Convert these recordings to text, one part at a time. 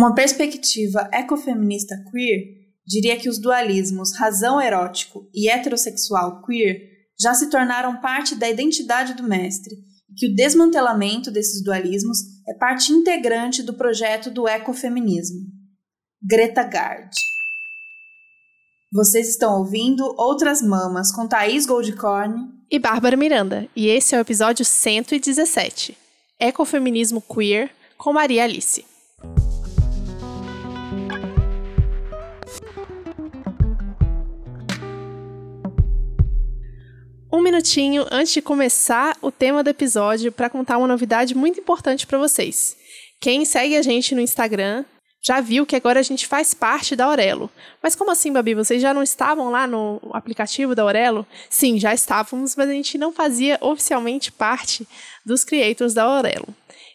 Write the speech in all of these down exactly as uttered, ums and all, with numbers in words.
Uma perspectiva ecofeminista queer diria que os dualismos razão erótico e heterossexual queer já se tornaram parte da identidade do mestre e que o desmantelamento desses dualismos é parte integrante do projeto do ecofeminismo. Greta Gard. Vocês estão ouvindo Outras Mamas com Thaís Goldkorn e Bárbara Miranda, e esse é o episódio cento e dezessete, Ecofeminismo Queer, com Maria Alice. Um minutinho antes de começar o tema do episódio para contar uma novidade muito importante para vocês. Quem segue a gente no Instagram já viu que agora a gente faz parte da Orelo. Mas como assim, Babi? Vocês já não estavam lá no aplicativo da Orelo? Sim, já estávamos, mas a gente não fazia oficialmente parte dos creators da Orelo.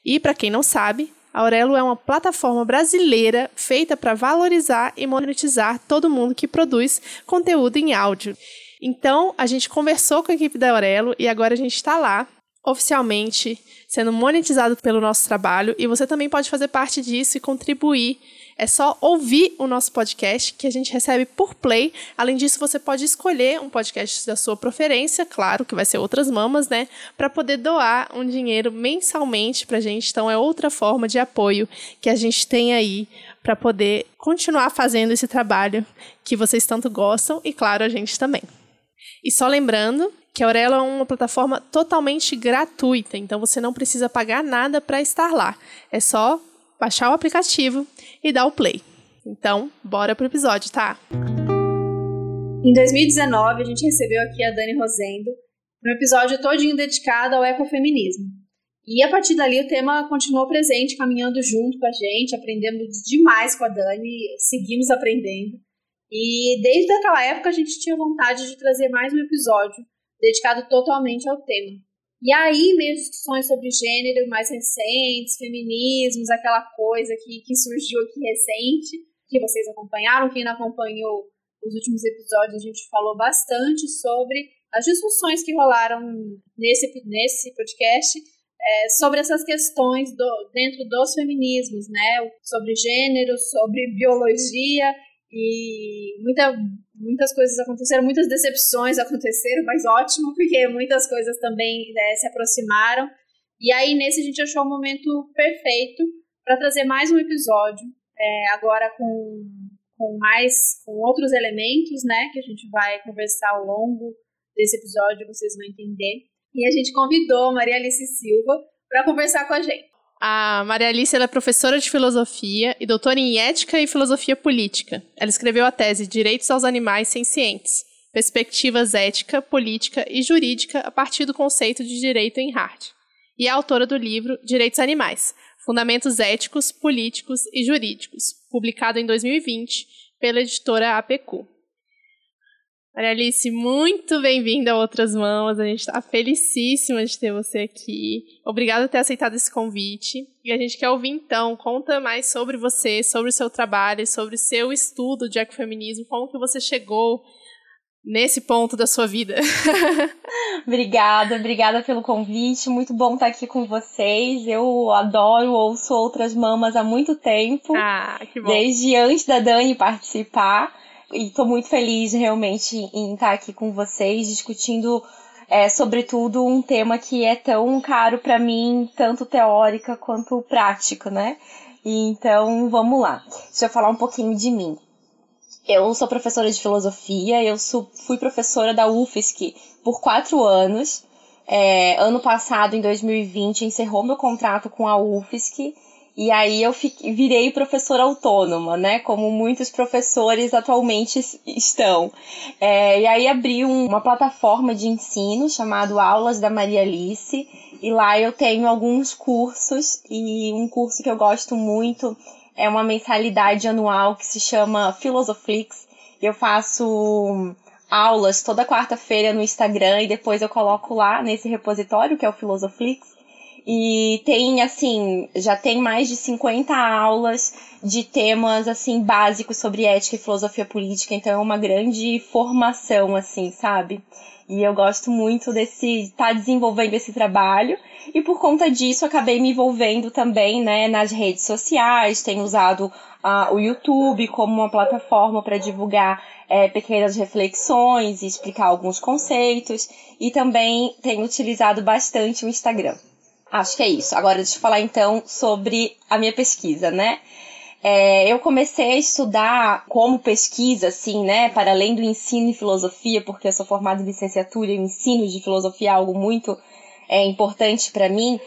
E para quem não sabe, a Orelo é uma plataforma brasileira feita para valorizar e monetizar todo mundo que produz conteúdo em áudio. Então, a gente conversou com a equipe da Orelo e agora a gente está lá, oficialmente, sendo monetizado pelo nosso trabalho. E você também pode fazer parte disso e contribuir. É só ouvir o nosso podcast, que a gente recebe por play. Além disso, você pode escolher um podcast da sua preferência, claro, que vai ser Outras Mamas, né? Para poder doar um dinheiro mensalmente pra gente. Então, é outra forma de apoio que a gente tem aí para poder continuar fazendo esse trabalho que vocês tanto gostam e, claro, a gente também. E só lembrando que a Orelo é uma plataforma totalmente gratuita, então você não precisa pagar nada para estar lá. É só baixar o aplicativo e dar o play. Então, bora pro episódio, tá? Em dois mil e dezenove, a gente recebeu aqui a Dani Rosendo um episódio todinho dedicado ao ecofeminismo. E a partir dali o tema continuou presente, caminhando junto com a gente, aprendemos demais com a Dani, seguimos aprendendo. E desde aquela época a gente tinha vontade de trazer mais um episódio dedicado totalmente ao tema. E aí, meio discussões sobre gênero mais recentes, feminismos, aquela coisa que, que surgiu aqui recente, que vocês acompanharam. Quem não acompanhou os últimos episódios, a gente falou bastante sobre as discussões que rolaram nesse, nesse podcast, é, sobre essas questões do, dentro dos feminismos, né? Sobre gênero, sobre biologia. E muita, muitas coisas aconteceram, muitas decepções aconteceram, mas ótimo, porque muitas coisas também, né, se aproximaram. E aí, nesse, a gente achou o momento perfeito para trazer mais um episódio, é, agora com, com, mais, com outros elementos, né, que a gente vai conversar ao longo desse episódio, vocês vão entender. E a gente convidou a Maria Alice Silva para conversar com a gente. A Maria Alice, ela é professora de filosofia e doutora em ética e filosofia política. Ela escreveu a tese Direitos aos Animais Sencientes, Perspectivas Ética, Política e Jurídica a partir do conceito de direito em Hart. E é autora do livro Direitos Animais, Fundamentos Éticos, Políticos e Jurídicos, publicado em dois mil e vinte pela editora A P Q. Maria Alice, muito bem-vinda a Outras Mamas, a gente está felicíssima de ter você aqui. Obrigada por ter aceitado esse convite. E a gente quer ouvir então, conta mais sobre você, sobre o seu trabalho, sobre o seu estudo de ecofeminismo, como que você chegou nesse ponto da sua vida. Obrigada, obrigada pelo convite, muito bom estar aqui com vocês. Eu adoro, ouço Outras Mamas há muito tempo, ah, que bom. Desde antes da Dani participar. E estou muito feliz realmente em estar aqui com vocês, discutindo, é, sobretudo, um tema que é tão caro para mim, tanto teórica quanto prática, né? E, então, vamos lá. Deixa eu falar um pouquinho de mim. Eu sou professora de filosofia, eu sou, fui professora da U F S C por quatro anos. É, ano passado, em dois mil e vinte, encerrou meu contrato com a U F S C. E aí eu fiquei, virei professora autônoma, né? Como muitos professores atualmente estão. É, e aí abri um, uma plataforma de ensino chamada Aulas da Maria Alice. E lá eu tenho alguns cursos. E um curso que eu gosto muito é uma mensalidade anual que se chama Filosoflix. Eu faço aulas toda quarta-feira no Instagram e depois eu coloco lá nesse repositório que é o Filosoflix. E tem, assim, já tem mais de cinquenta aulas de temas, assim, básicos sobre ética e filosofia política. Então, é uma grande formação, assim, sabe? E eu gosto muito desse estar tá desenvolvendo esse trabalho. E por conta disso, acabei me envolvendo também, né, nas redes sociais. Tenho usado uh, o YouTube como uma plataforma para divulgar é, pequenas reflexões e explicar alguns conceitos. E também tenho utilizado bastante o Instagram. Acho que é isso. Agora deixa eu falar então sobre a minha pesquisa, né? É, eu comecei a estudar como pesquisa, assim, né, para além do ensino em filosofia, porque eu sou formada em licenciatura e o ensino de filosofia é algo muito é, importante para mim,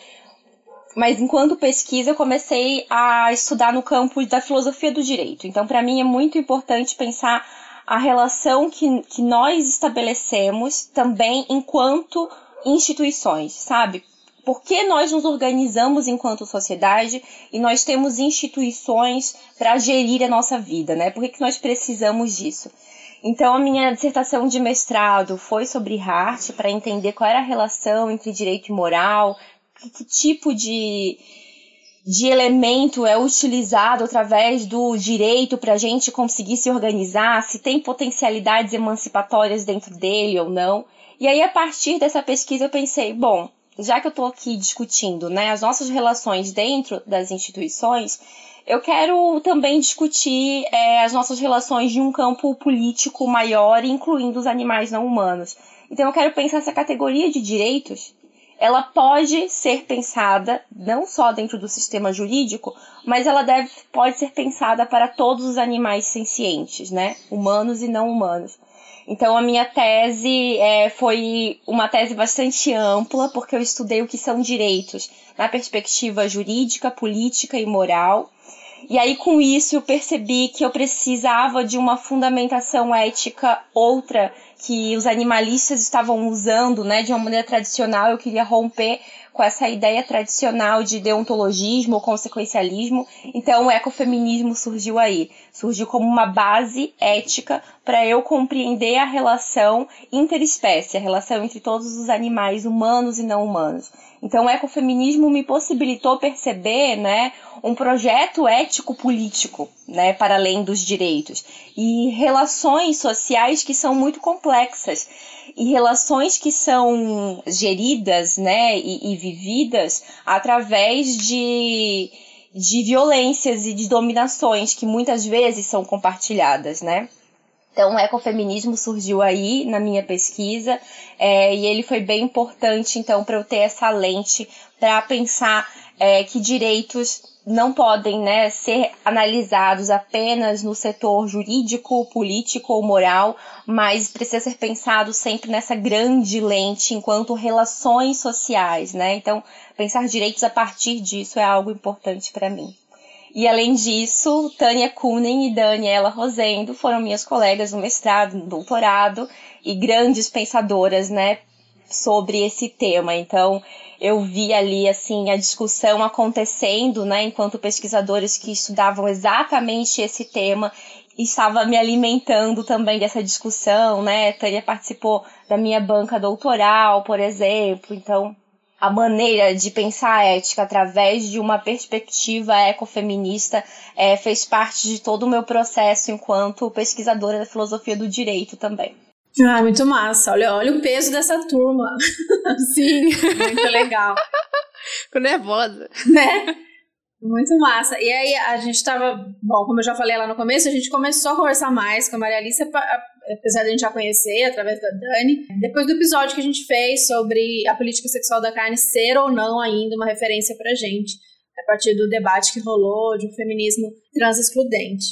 mas enquanto pesquisa eu comecei a estudar no campo da filosofia do direito. Então, para mim é muito importante pensar a relação que, que nós estabelecemos também enquanto instituições, sabe? Por que nós nos organizamos enquanto sociedade e nós temos instituições para gerir a nossa vida, né? Por que que nós precisamos disso? Então, a minha dissertação de mestrado foi sobre Hart, para entender qual era a relação entre direito e moral, que, que tipo de, de elemento é utilizado através do direito para a gente conseguir se organizar, se tem potencialidades emancipatórias dentro dele ou não. E aí, a partir dessa pesquisa, eu pensei, bom, já que eu estou aqui discutindo, né, as nossas relações dentro das instituições, eu quero também discutir é, as nossas relações de um campo político maior, incluindo os animais não humanos. Então, eu quero pensar essa categoria de direitos, ela pode ser pensada não só dentro do sistema jurídico, mas ela deve, pode ser pensada para todos os animais sencientes, né, humanos e não humanos. Então, a minha tese é, foi uma tese bastante ampla, porque eu estudei o que são direitos na perspectiva jurídica, política e moral. E aí, com isso, eu percebi que eu precisava de uma fundamentação ética outra que os animalistas estavam usando, né, de uma maneira tradicional. Eu queria romper com essa ideia tradicional de deontologismo ou consequencialismo. Então, o ecofeminismo surgiu aí. Surgiu como uma base ética para eu compreender a relação interespécie, a relação entre todos os animais humanos e não humanos. Então, o ecofeminismo me possibilitou perceber, né, um projeto ético-político, né, para além dos direitos. E relações sociais que são muito complexas. E relações que são geridas, né, e, e vividas através de, de violências e de dominações que muitas vezes são compartilhadas, né? Então, o ecofeminismo surgiu aí na minha pesquisa, é, e ele foi bem importante, então, para eu ter essa lente para pensar é, que direitos não podem, né, ser analisados apenas no setor jurídico, político ou moral, mas precisa ser pensado sempre nessa grande lente enquanto relações sociais, né? Então, pensar direitos a partir disso é algo importante para mim. E, além disso, Tânia Kuhnen e Daniela Rosendo foram minhas colegas no mestrado, no doutorado, e grandes pensadoras, né, sobre esse tema. Então, eu vi ali, assim, a discussão acontecendo, né, enquanto pesquisadores que estudavam exatamente esse tema, estava me alimentando também dessa discussão, né? Tânia participou da minha banca doutoral, por exemplo, então a maneira de pensar a ética através de uma perspectiva ecofeminista é, fez parte de todo o meu processo enquanto pesquisadora da filosofia do direito também. Ah, muito massa. Olha, olha o peso dessa turma. Sim. Muito legal. Fico nervosa. Né? Muito massa. E aí, a gente estava... Bom, como eu já falei lá no começo, a gente começou a conversar mais com a Maria Alice, apesar de a gente já conhecer através da Dani, depois do episódio que a gente fez sobre a política sexual da carne ser ou não ainda uma referência pra gente, a partir do debate que rolou de um feminismo transexcludente.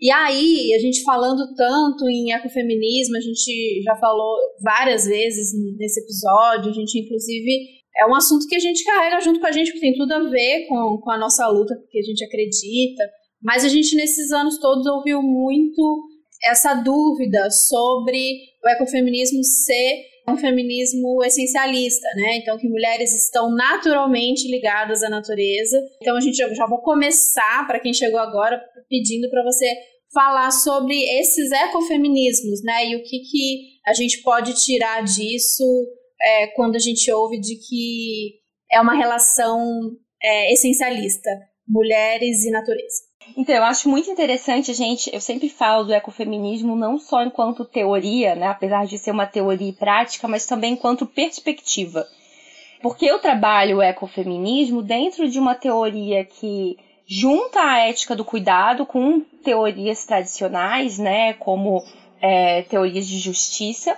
E aí, a gente falando tanto em ecofeminismo, a gente já falou várias vezes nesse episódio, a gente inclusive... É um assunto que a gente carrega junto com a gente, porque tem tudo a ver com, com a nossa luta, porque a gente acredita, mas a gente nesses anos todos ouviu muito essa dúvida sobre o ecofeminismo ser um feminismo essencialista, né? Então, que mulheres estão naturalmente ligadas à natureza. Então, a gente já vou começar, para quem chegou agora, pedindo para você falar sobre esses ecofeminismos, né? E o que, que a gente pode tirar disso é, quando a gente ouve de que é uma relação é, essencialista, mulheres e natureza. Então, eu acho muito interessante, gente, eu sempre falo do ecofeminismo não só enquanto teoria, né, apesar de ser uma teoria e prática, mas também enquanto perspectiva. Porque eu trabalho o ecofeminismo dentro de uma teoria que junta a ética do cuidado com teorias tradicionais, né, como é, teorias de justiça,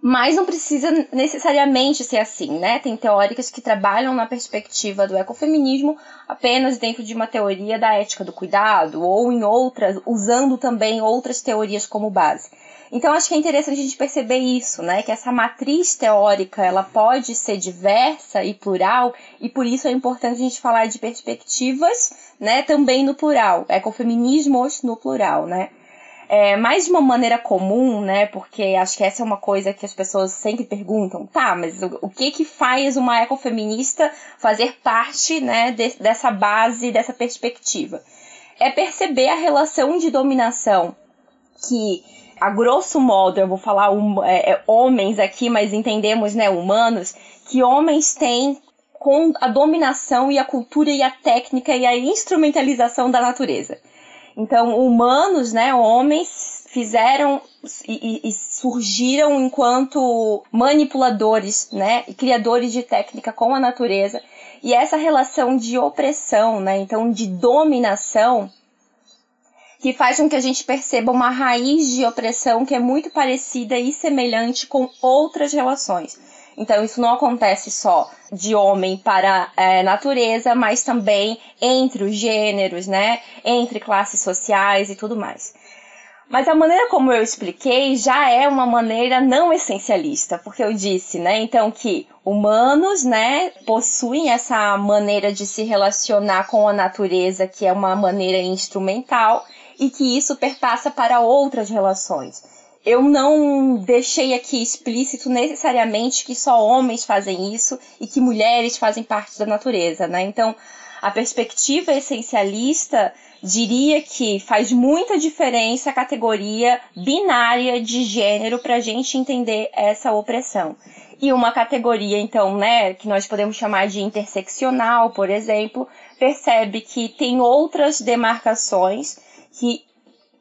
mas não precisa necessariamente ser assim, né? Tem teóricas que trabalham na perspectiva do ecofeminismo apenas dentro de uma teoria da ética do cuidado ou em outras, usando também outras teorias como base. Então, acho que é interessante a gente perceber isso, né? Que essa matriz teórica, ela pode ser diversa e plural, e por isso é importante a gente falar de perspectivas, né? Também no plural, ecofeminismos no plural, né? É, mais de uma maneira comum, né, porque acho que essa é uma coisa que as pessoas sempre perguntam, tá, mas o, o que que faz uma ecofeminista fazer parte, né, de, dessa base, dessa perspectiva? É perceber a relação de dominação que, a grosso modo, eu vou falar um, é, é, homens aqui, mas entendemos, né, humanos, que homens têm com a dominação e a cultura e a técnica e a instrumentalização da natureza. Então, humanos, né, homens, fizeram e, e surgiram enquanto manipuladores, né, e criadores de técnica com a natureza. E essa relação de opressão, né, então de dominação, que faz com que a gente perceba uma raiz de opressão que é muito parecida e semelhante com outras relações. Então, isso não acontece só de homem para a natureza, mas também entre os gêneros, né? Entre classes sociais e tudo mais. Mas a maneira como eu expliquei já é uma maneira não essencialista, porque eu disse, né? Então, que humanos, né? Possuem essa maneira de se relacionar com a natureza, que é uma maneira instrumental, e que isso perpassa para outras relações. Eu não deixei aqui explícito necessariamente que só homens fazem isso e que mulheres fazem parte da natureza, né? Então, a perspectiva essencialista diria que faz muita diferença a categoria binária de gênero para a gente entender essa opressão. E uma categoria, então, né, que nós podemos chamar de interseccional, por exemplo, percebe que tem outras demarcações que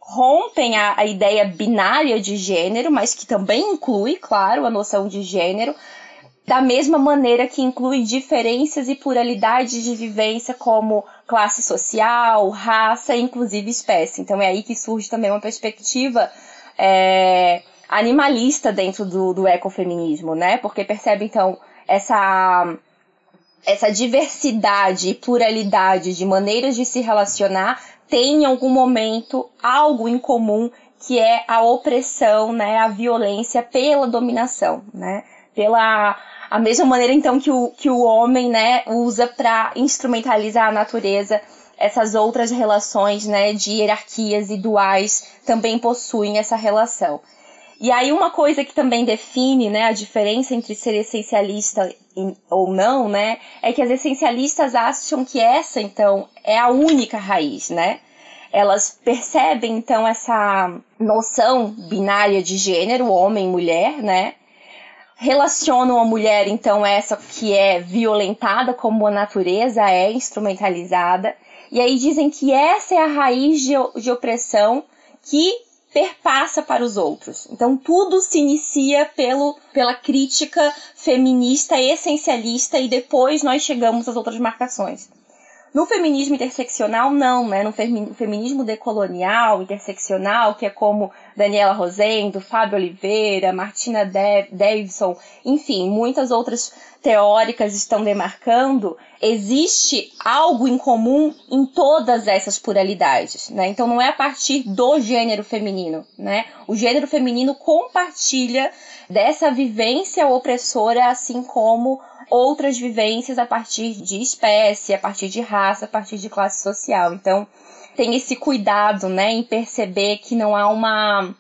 rompem a, a ideia binária de gênero, mas que também inclui, claro, a noção de gênero, da mesma maneira que inclui diferenças e pluralidades de vivência como classe social, raça e inclusive espécie. Então é aí que surge também uma perspectiva é, animalista dentro do, do ecofeminismo, né? Porque percebe, então, essa... essa diversidade e pluralidade de maneiras de se relacionar tem em algum momento algo em comum, que é a opressão, né, a violência pela dominação, né, pela a mesma maneira então que o, que o homem, né, usa para instrumentalizar a natureza, essas outras relações, né, de hierarquias e duais também possuem essa relação. E aí uma coisa que também define, né, a diferença entre ser essencialista ou não, né, é que as essencialistas acham que essa, então, é a única raiz, né? Elas percebem, então, essa noção binária de gênero, homem e mulher, né? Relacionam a mulher, então, essa que é violentada como a natureza é instrumentalizada. E aí dizem que essa é a raiz de, de opressão que perpassa para os outros. Então, tudo se inicia pelo, pela crítica feminista, essencialista, e depois nós chegamos às outras marcações. No feminismo interseccional, não, né? No feminismo decolonial, interseccional, que é como Daniela Rosendo, Fábio Oliveira, Martina Davidson, enfim, muitas outras teóricas estão demarcando, existe algo em comum em todas essas pluralidades, né? Então não é a partir do gênero feminino, né? O gênero feminino compartilha dessa vivência opressora, assim como outras vivências a partir de espécie, a partir de raça, a partir de classe social. Então tem esse cuidado, né, em perceber que não há uma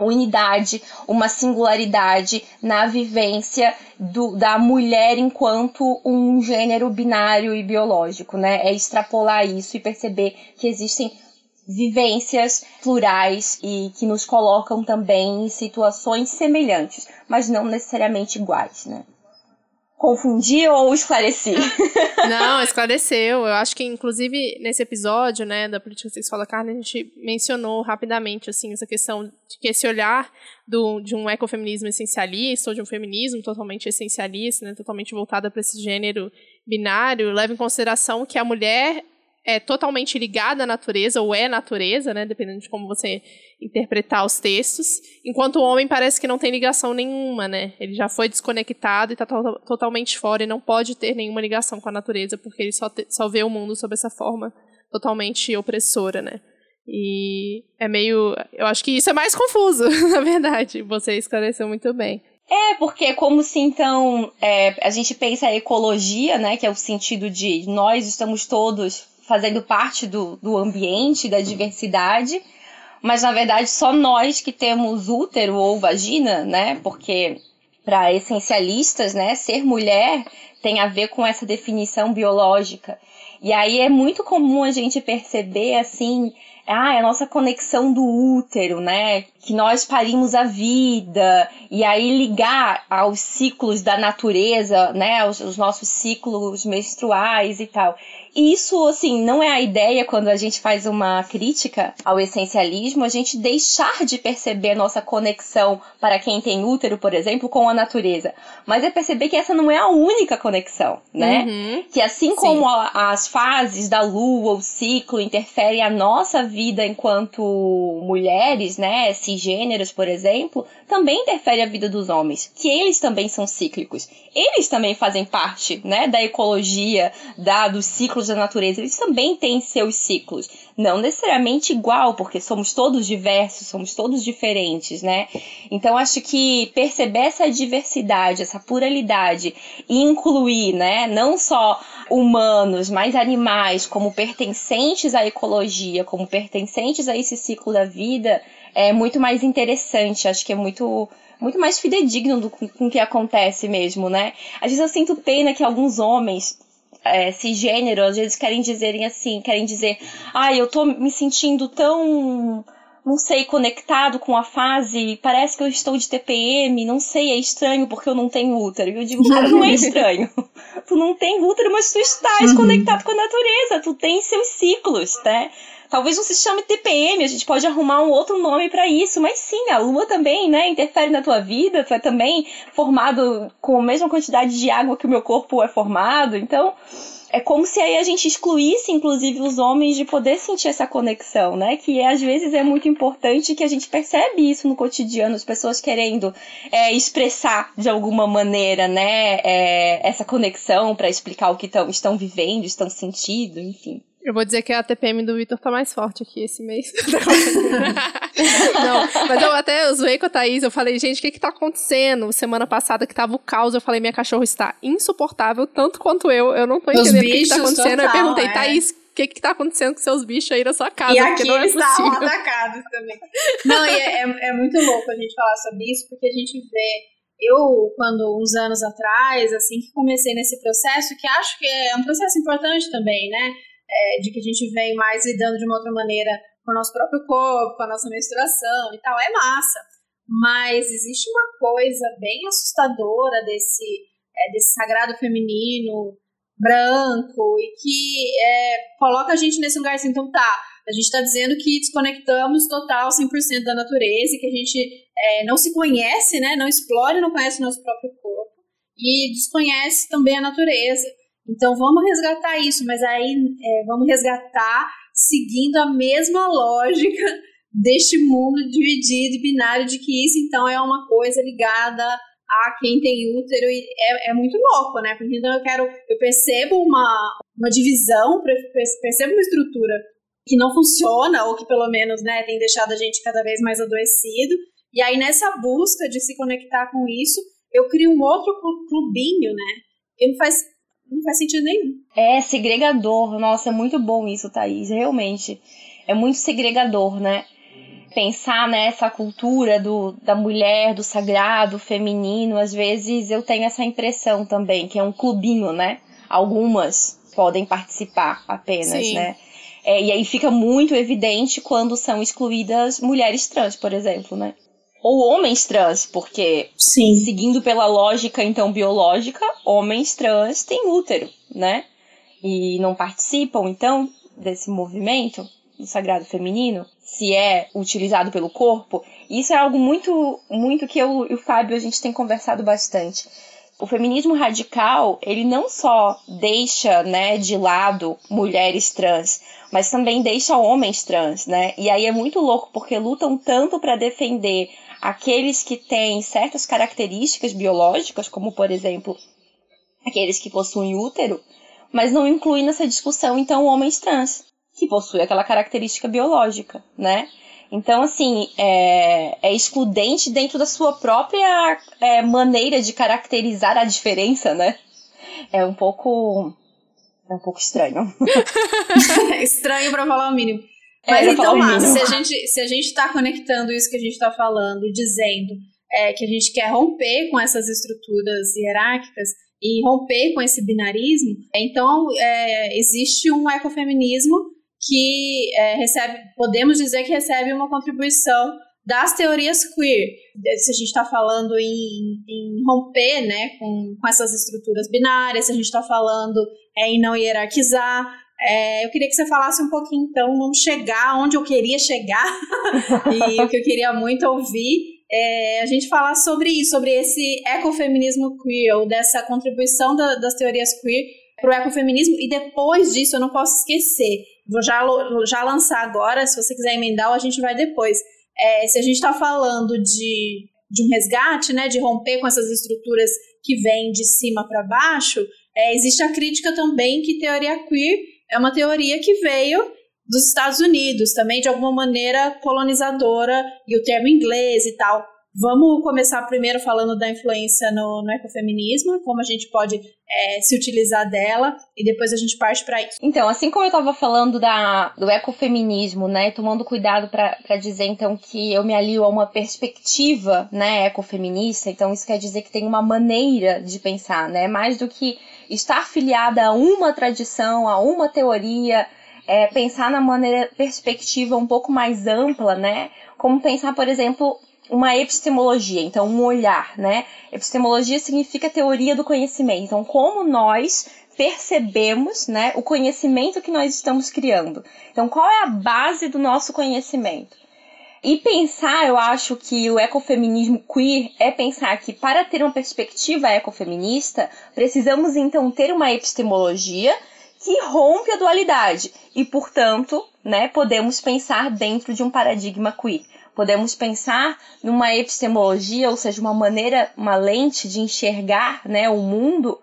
unidade, uma singularidade na vivência do, da mulher enquanto um gênero binário e biológico, né? É extrapolar isso e perceber que existem vivências plurais e que nos colocam também em situações semelhantes, mas não necessariamente iguais, né? Confundi ou esclareci? Não, esclareceu. Eu acho que, inclusive, nesse episódio, né, da Política Sexual da Carne, a gente mencionou rapidamente, assim, essa questão de que esse olhar do, de um ecofeminismo essencialista ou de um feminismo totalmente essencialista, né, totalmente voltado para esse gênero binário, leva em consideração que a mulher é totalmente ligada à natureza, ou é natureza, né, dependendo de como você interpretar os textos, enquanto o homem parece que não tem ligação nenhuma, né? Ele já foi desconectado e está to- totalmente fora e não pode ter nenhuma ligação com a natureza, porque ele só, te- só vê o mundo sob essa forma totalmente opressora, né? E é meio... Eu acho que isso é mais confuso, na verdade. Você esclareceu muito bem. É, porque é como se, então, é, a gente pensa a ecologia, né? Que é o sentido de nós estamos todos fazendo parte do, do ambiente, da diversidade... Mas, na verdade, só nós que temos útero ou vagina, né? Porque, para essencialistas, né, ser mulher tem a ver com essa definição biológica. E aí é muito comum a gente perceber, assim, ah, é a nossa conexão do útero, né? Que nós parimos a vida. E aí ligar aos ciclos da natureza, né? Aos, aos nossos ciclos menstruais e tal. Isso, assim, não é a ideia quando a gente faz uma crítica ao essencialismo, a gente deixar de perceber a nossa conexão, para quem tem útero, por exemplo, com a natureza. Mas é perceber que essa não é a única conexão, né? Uhum. Que assim Sim. como a, as fases da lua, o ciclo, interferem a nossa vida enquanto mulheres, né, cisgêneros, por exemplo, também interfere a vida dos homens, que eles também são cíclicos. Eles também fazem parte, né, da ecologia, da, dos ciclos da natureza, eles também têm seus ciclos, não necessariamente igual, porque somos todos diversos, somos todos diferentes, né? Então acho que perceber essa diversidade, essa pluralidade, e incluir, né, não só humanos, mas animais como pertencentes à ecologia, como pertencentes a esse ciclo da vida, é muito mais interessante, acho que é muito... muito mais fidedigno do, com o que acontece mesmo, né? Às vezes eu sinto pena que alguns homens cisgênero, às vezes querem dizerem assim, querem dizer, ai, ah, eu tô me sentindo tão, não sei, conectado com a fase, parece que eu estou de T P M, não sei, é estranho porque eu não tenho útero. E eu digo, cara, não é estranho. Tu não tem útero, mas tu estás uhum. conectado com a natureza, tu tem seus ciclos, né? Talvez não se chame T P M, a gente pode arrumar um outro nome pra isso, mas sim, a lua também, né, interfere na tua vida, tu é também formado com a mesma quantidade de água que o meu corpo é formado, então é como se aí a gente excluísse, inclusive, os homens de poder sentir essa conexão, né, que é, às vezes é muito importante, que a gente percebe isso no cotidiano, as pessoas querendo é, expressar de alguma maneira, né, é, essa conexão pra explicar o que tão, estão vivendo, estão sentindo, enfim. Eu vou dizer que a T P M do Vitor tá mais forte aqui esse mês. Não, mas eu até eu zoei com a Thaís, eu falei, gente, o que que tá acontecendo? Semana passada que tava o caos, eu falei, minha cachorra está insuportável, tanto quanto eu, eu não tô entendendo o que que tá acontecendo. Total, eu perguntei, é. Thaís, o que que tá acontecendo com seus bichos aí na sua casa? E aqui não é eles estavam atacados também. Não, e é, é, é muito louco a gente falar sobre isso, porque a gente vê... Eu, quando, uns anos atrás, assim, que comecei nesse processo, que acho que é um processo importante também, né? É, de que a gente vem mais lidando de uma outra maneira com o nosso próprio corpo, com a nossa menstruação e tal, é massa. Mas existe uma coisa bem assustadora desse, é, desse sagrado feminino branco e que é, coloca a gente nesse lugar assim, então tá, a gente tá dizendo que desconectamos total cem por cento da natureza e que a gente é, não se conhece, né, não explora e não conhece o nosso próprio corpo e desconhece também a natureza. Então vamos resgatar isso, mas aí é, vamos resgatar seguindo a mesma lógica deste mundo dividido e binário, de que isso então é uma coisa ligada a quem tem útero, e é, é muito louco, né? Porque então eu quero, eu percebo uma, uma divisão, percebo uma estrutura que não funciona, ou que pelo menos, né, tem deixado a gente cada vez mais adoecido, e aí nessa busca de se conectar com isso, eu crio um outro clubinho, né? Que não faz... Não faz sentido nenhum. É, segregador. Nossa, é muito bom isso, Thaís. Realmente. É muito segregador, né? Pensar nessa cultura do, da mulher, do sagrado, feminino. Às vezes eu tenho essa impressão também, que é um clubinho, né? Algumas podem participar apenas, Sim. né? É, e aí fica muito evidente quando são excluídas mulheres trans, por exemplo, né? ou homens trans, porque, sim, seguindo pela lógica, então, biológica, homens trans têm útero, né? E não participam, então, desse movimento do sagrado feminino, se é utilizado pelo corpo. Isso é algo muito, muito que eu e o Fábio, a gente tem conversado bastante. O feminismo radical, ele não só deixa, né, de lado mulheres trans, mas também deixa homens trans, né? E aí é muito louco, porque lutam tanto para defender aqueles que têm certas características biológicas, como, por exemplo, aqueles que possuem útero, mas não incluem nessa discussão, então, homens trans, que possuem aquela característica biológica, né? Então, assim, é, é excludente dentro da sua própria é, maneira de caracterizar a diferença, né? É um pouco... É um pouco estranho. Estranho pra falar o mínimo. Mas é, então, mínimo. Se a gente, se a gente tá conectando isso que a gente tá falando e dizendo é, que a gente quer romper com essas estruturas hierárquicas e romper com esse binarismo, então é, existe um ecofeminismo que é, recebe, podemos dizer que recebe uma contribuição das teorias queer. Se a gente está falando em, em romper, né, com, com essas estruturas binárias, se a gente está falando é, em não hierarquizar, é, eu queria que você falasse um pouquinho, então, vamos chegar onde eu queria chegar, e o que eu queria muito ouvir, é, a gente falar sobre isso, sobre esse ecofeminismo queer, ou dessa contribuição da, das teorias queer para o ecofeminismo, e depois disso eu não posso esquecer, vou já, já lançar agora, se você quiser emendar, a gente vai depois. É, se a gente está falando de, de um resgate, né, de romper com essas estruturas que vêm de cima para baixo, é, existe a crítica também que teoria queer é uma teoria que veio dos Estados Unidos, também de alguma maneira colonizadora, e o termo inglês e tal. Vamos começar primeiro falando da influência no, no ecofeminismo, como a gente pode é, se utilizar dela, e depois a gente parte para isso. Então, assim como eu estava falando da, do ecofeminismo, né, tomando cuidado para dizer, então, que eu me alio a uma perspectiva, né, ecofeminista, então isso quer dizer que tem uma maneira de pensar, né, mais do que estar filiada a uma tradição, a uma teoria, é, pensar na maneira perspectiva um pouco mais ampla, né, como pensar, por exemplo, uma epistemologia, então um olhar, né? Epistemologia significa teoria do conhecimento, então como nós percebemos, né, o conhecimento que nós estamos criando. Então qual é a base do nosso conhecimento? E pensar, eu acho que o ecofeminismo queer é pensar que para ter uma perspectiva ecofeminista, precisamos então ter uma epistemologia que rompe a dualidade e, portanto, né, podemos pensar dentro de um paradigma queer. Podemos pensar numa epistemologia, ou seja, uma maneira, uma lente de enxergar, né, o mundo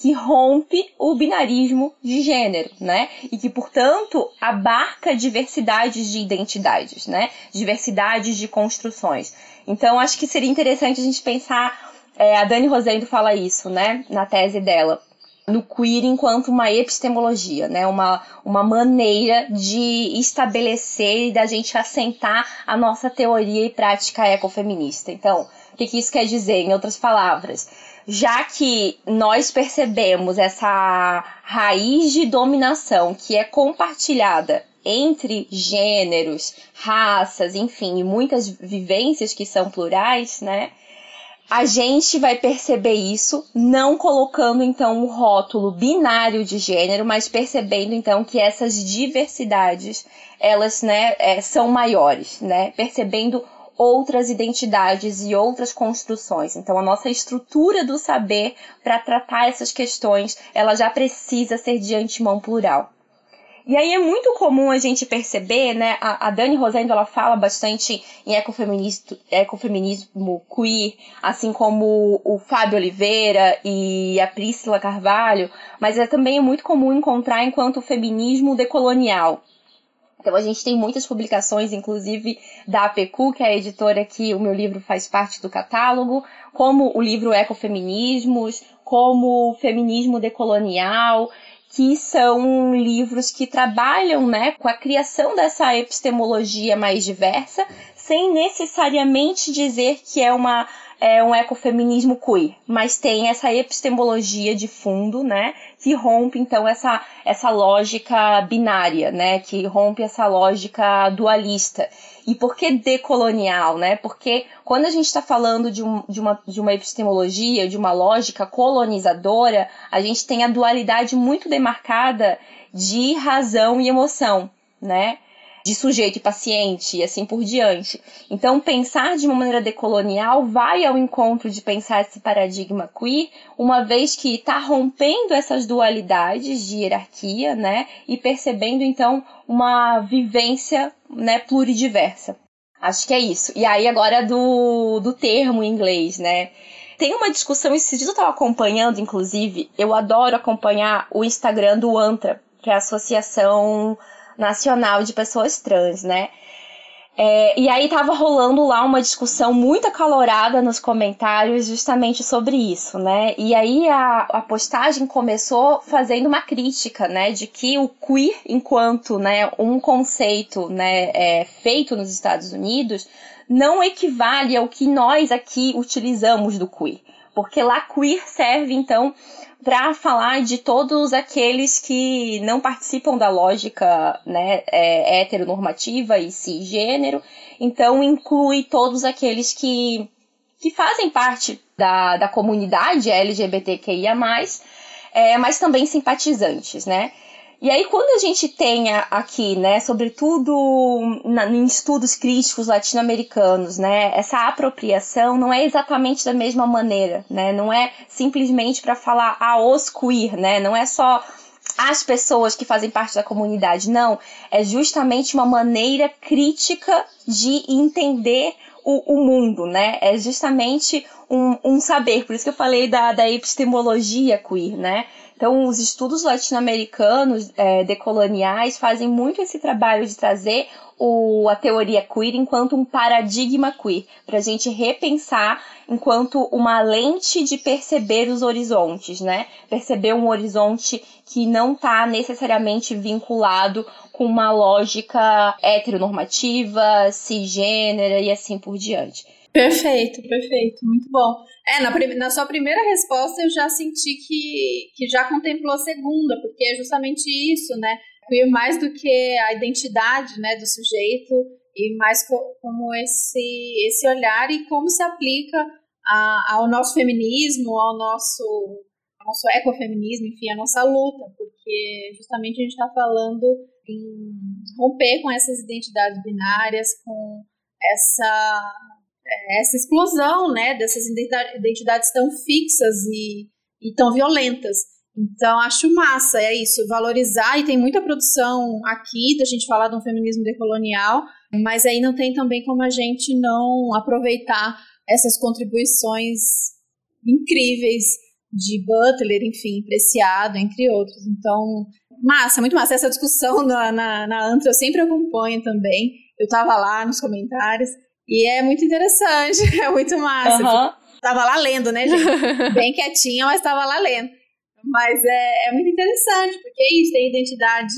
que rompe o binarismo de gênero, né? E que, portanto, abarca diversidades de identidades, né? Diversidades de construções. Então, acho que seria interessante a gente pensar, é, a Dani Rosendo fala isso, né, na tese dela, no queer enquanto uma epistemologia, né? uma, uma maneira de estabelecer e da gente assentar a nossa teoria e prática ecofeminista. Então, o que, que isso quer dizer? Em outras palavras, já que nós percebemos essa raiz de dominação que é compartilhada entre gêneros, raças, enfim, e muitas vivências que são plurais, né? A gente vai perceber isso não colocando, então, o rótulo binário de gênero, mas percebendo, então, que essas diversidades, elas, né, é, são maiores, né? Percebendo outras identidades e outras construções. Então, a nossa estrutura do saber para tratar essas questões, ela já precisa ser de antemão plural. E aí é muito comum a gente perceber, né, a, a Dani Rosendo, ela fala bastante em ecofeminismo, ecofeminismo queer, assim como o, o Fábio Oliveira e a Priscila Carvalho, mas é também é muito comum encontrar enquanto feminismo decolonial. Então a gente tem muitas publicações, inclusive da A P Q, que é a editora que o meu livro faz parte do catálogo, como o livro Ecofeminismos, como o Feminismo Decolonial, que são livros que trabalham, né, com a criação dessa epistemologia mais diversa, sem necessariamente dizer que é uma é um ecofeminismo queer, mas tem essa epistemologia de fundo, né, que rompe, então, essa, essa lógica binária, né, que rompe essa lógica dualista. E por que decolonial, né? Porque quando a gente está falando de, um, de, uma, de uma epistemologia, de uma lógica colonizadora, a gente tem a dualidade muito demarcada de razão e emoção, né? De sujeito e paciente e assim por diante. Então, pensar de uma maneira decolonial vai ao encontro de pensar esse paradigma queer, uma vez que está rompendo essas dualidades de hierarquia, né? E percebendo, então, uma vivência, né, pluridiversa. Acho que é isso. E aí, agora, do, do termo em inglês, né? Tem uma discussão, esse dia eu estava acompanhando, inclusive, eu adoro acompanhar o Instagram do ANTRA, que é a Associação Nacional de Pessoas Trans, né? É, e aí tava rolando lá uma discussão muito acalorada nos comentários justamente sobre isso, né? E aí a, a postagem começou fazendo uma crítica, né? De que o queer, enquanto, né, um conceito, né, é, feito nos Estados Unidos, não equivale ao que nós aqui utilizamos do queer. Porque lá queer serve, então, para falar de todos aqueles que não participam da lógica, né, é, heteronormativa e cisgênero. Então, inclui todos aqueles que, que fazem parte da, da comunidade L G B T Q I A mais, é, mas também simpatizantes, né? E aí, quando a gente tem aqui, né, sobretudo na, em estudos críticos latino-americanos, né, essa apropriação não é exatamente da mesma maneira, né, não é simplesmente para falar a os queer, né, não é só as pessoas que fazem parte da comunidade, não, é justamente uma maneira crítica de entender o, o mundo, né, é justamente um, um saber, por isso que eu falei da, da epistemologia queer, né. Então, os estudos latino-americanos, é, decoloniais, fazem muito esse trabalho de trazer o, a teoria queer enquanto um paradigma queer, para a gente repensar enquanto uma lente de perceber os horizontes, né? Perceber um horizonte que não está necessariamente vinculado com uma lógica heteronormativa, cisgênera e assim por diante. Perfeito, perfeito, muito bom. É, na, na sua primeira resposta eu já senti que, que já contemplou a segunda, porque é justamente isso, né? Queer mais do que a identidade, né, do sujeito, e mais co- como esse, esse olhar e como se aplica a, ao nosso feminismo, ao nosso, ao nosso ecofeminismo, enfim, à nossa luta, porque justamente a gente está falando em romper com essas identidades binárias, com essa... essa explosão, né, dessas identidades tão fixas e, e tão violentas. Então, acho massa, é isso, valorizar, e tem muita produção aqui da gente falar de um feminismo decolonial, mas aí não tem também como a gente não aproveitar essas contribuições incríveis de Butler, enfim, Preciado, entre outros. Então, massa, muito massa. Essa discussão na, na, na ANTRA eu sempre acompanho também, eu estava lá nos comentários, e é muito interessante, é muito massa. Uhum. Tava lá lendo, né, gente? Bem quietinha, mas tava lá lendo. Mas é, é muito interessante, porque é isso, tem identidade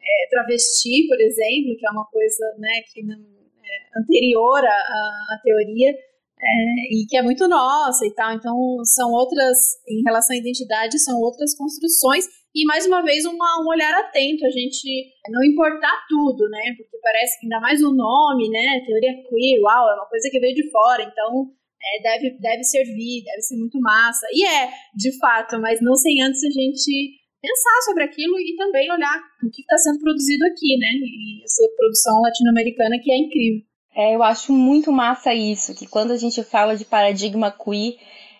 é, travesti, por exemplo, que é uma coisa, né, que não, é, anterior à, à teoria, é, e que é muito nossa e tal. Então, são outras, em relação à identidade, são outras construções. E, mais uma vez, uma, um olhar atento, a gente não importar tudo, né? Porque parece que ainda mais o nome, né? Teoria queer, uau, é uma coisa que veio de fora, então é, deve, deve servir, deve ser muito massa. E é, de fato, mas não sem antes a gente pensar sobre aquilo e também olhar o que está sendo produzido aqui, né? E essa produção latino-americana que é incrível. É, eu acho muito massa isso, que quando a gente fala de paradigma queer,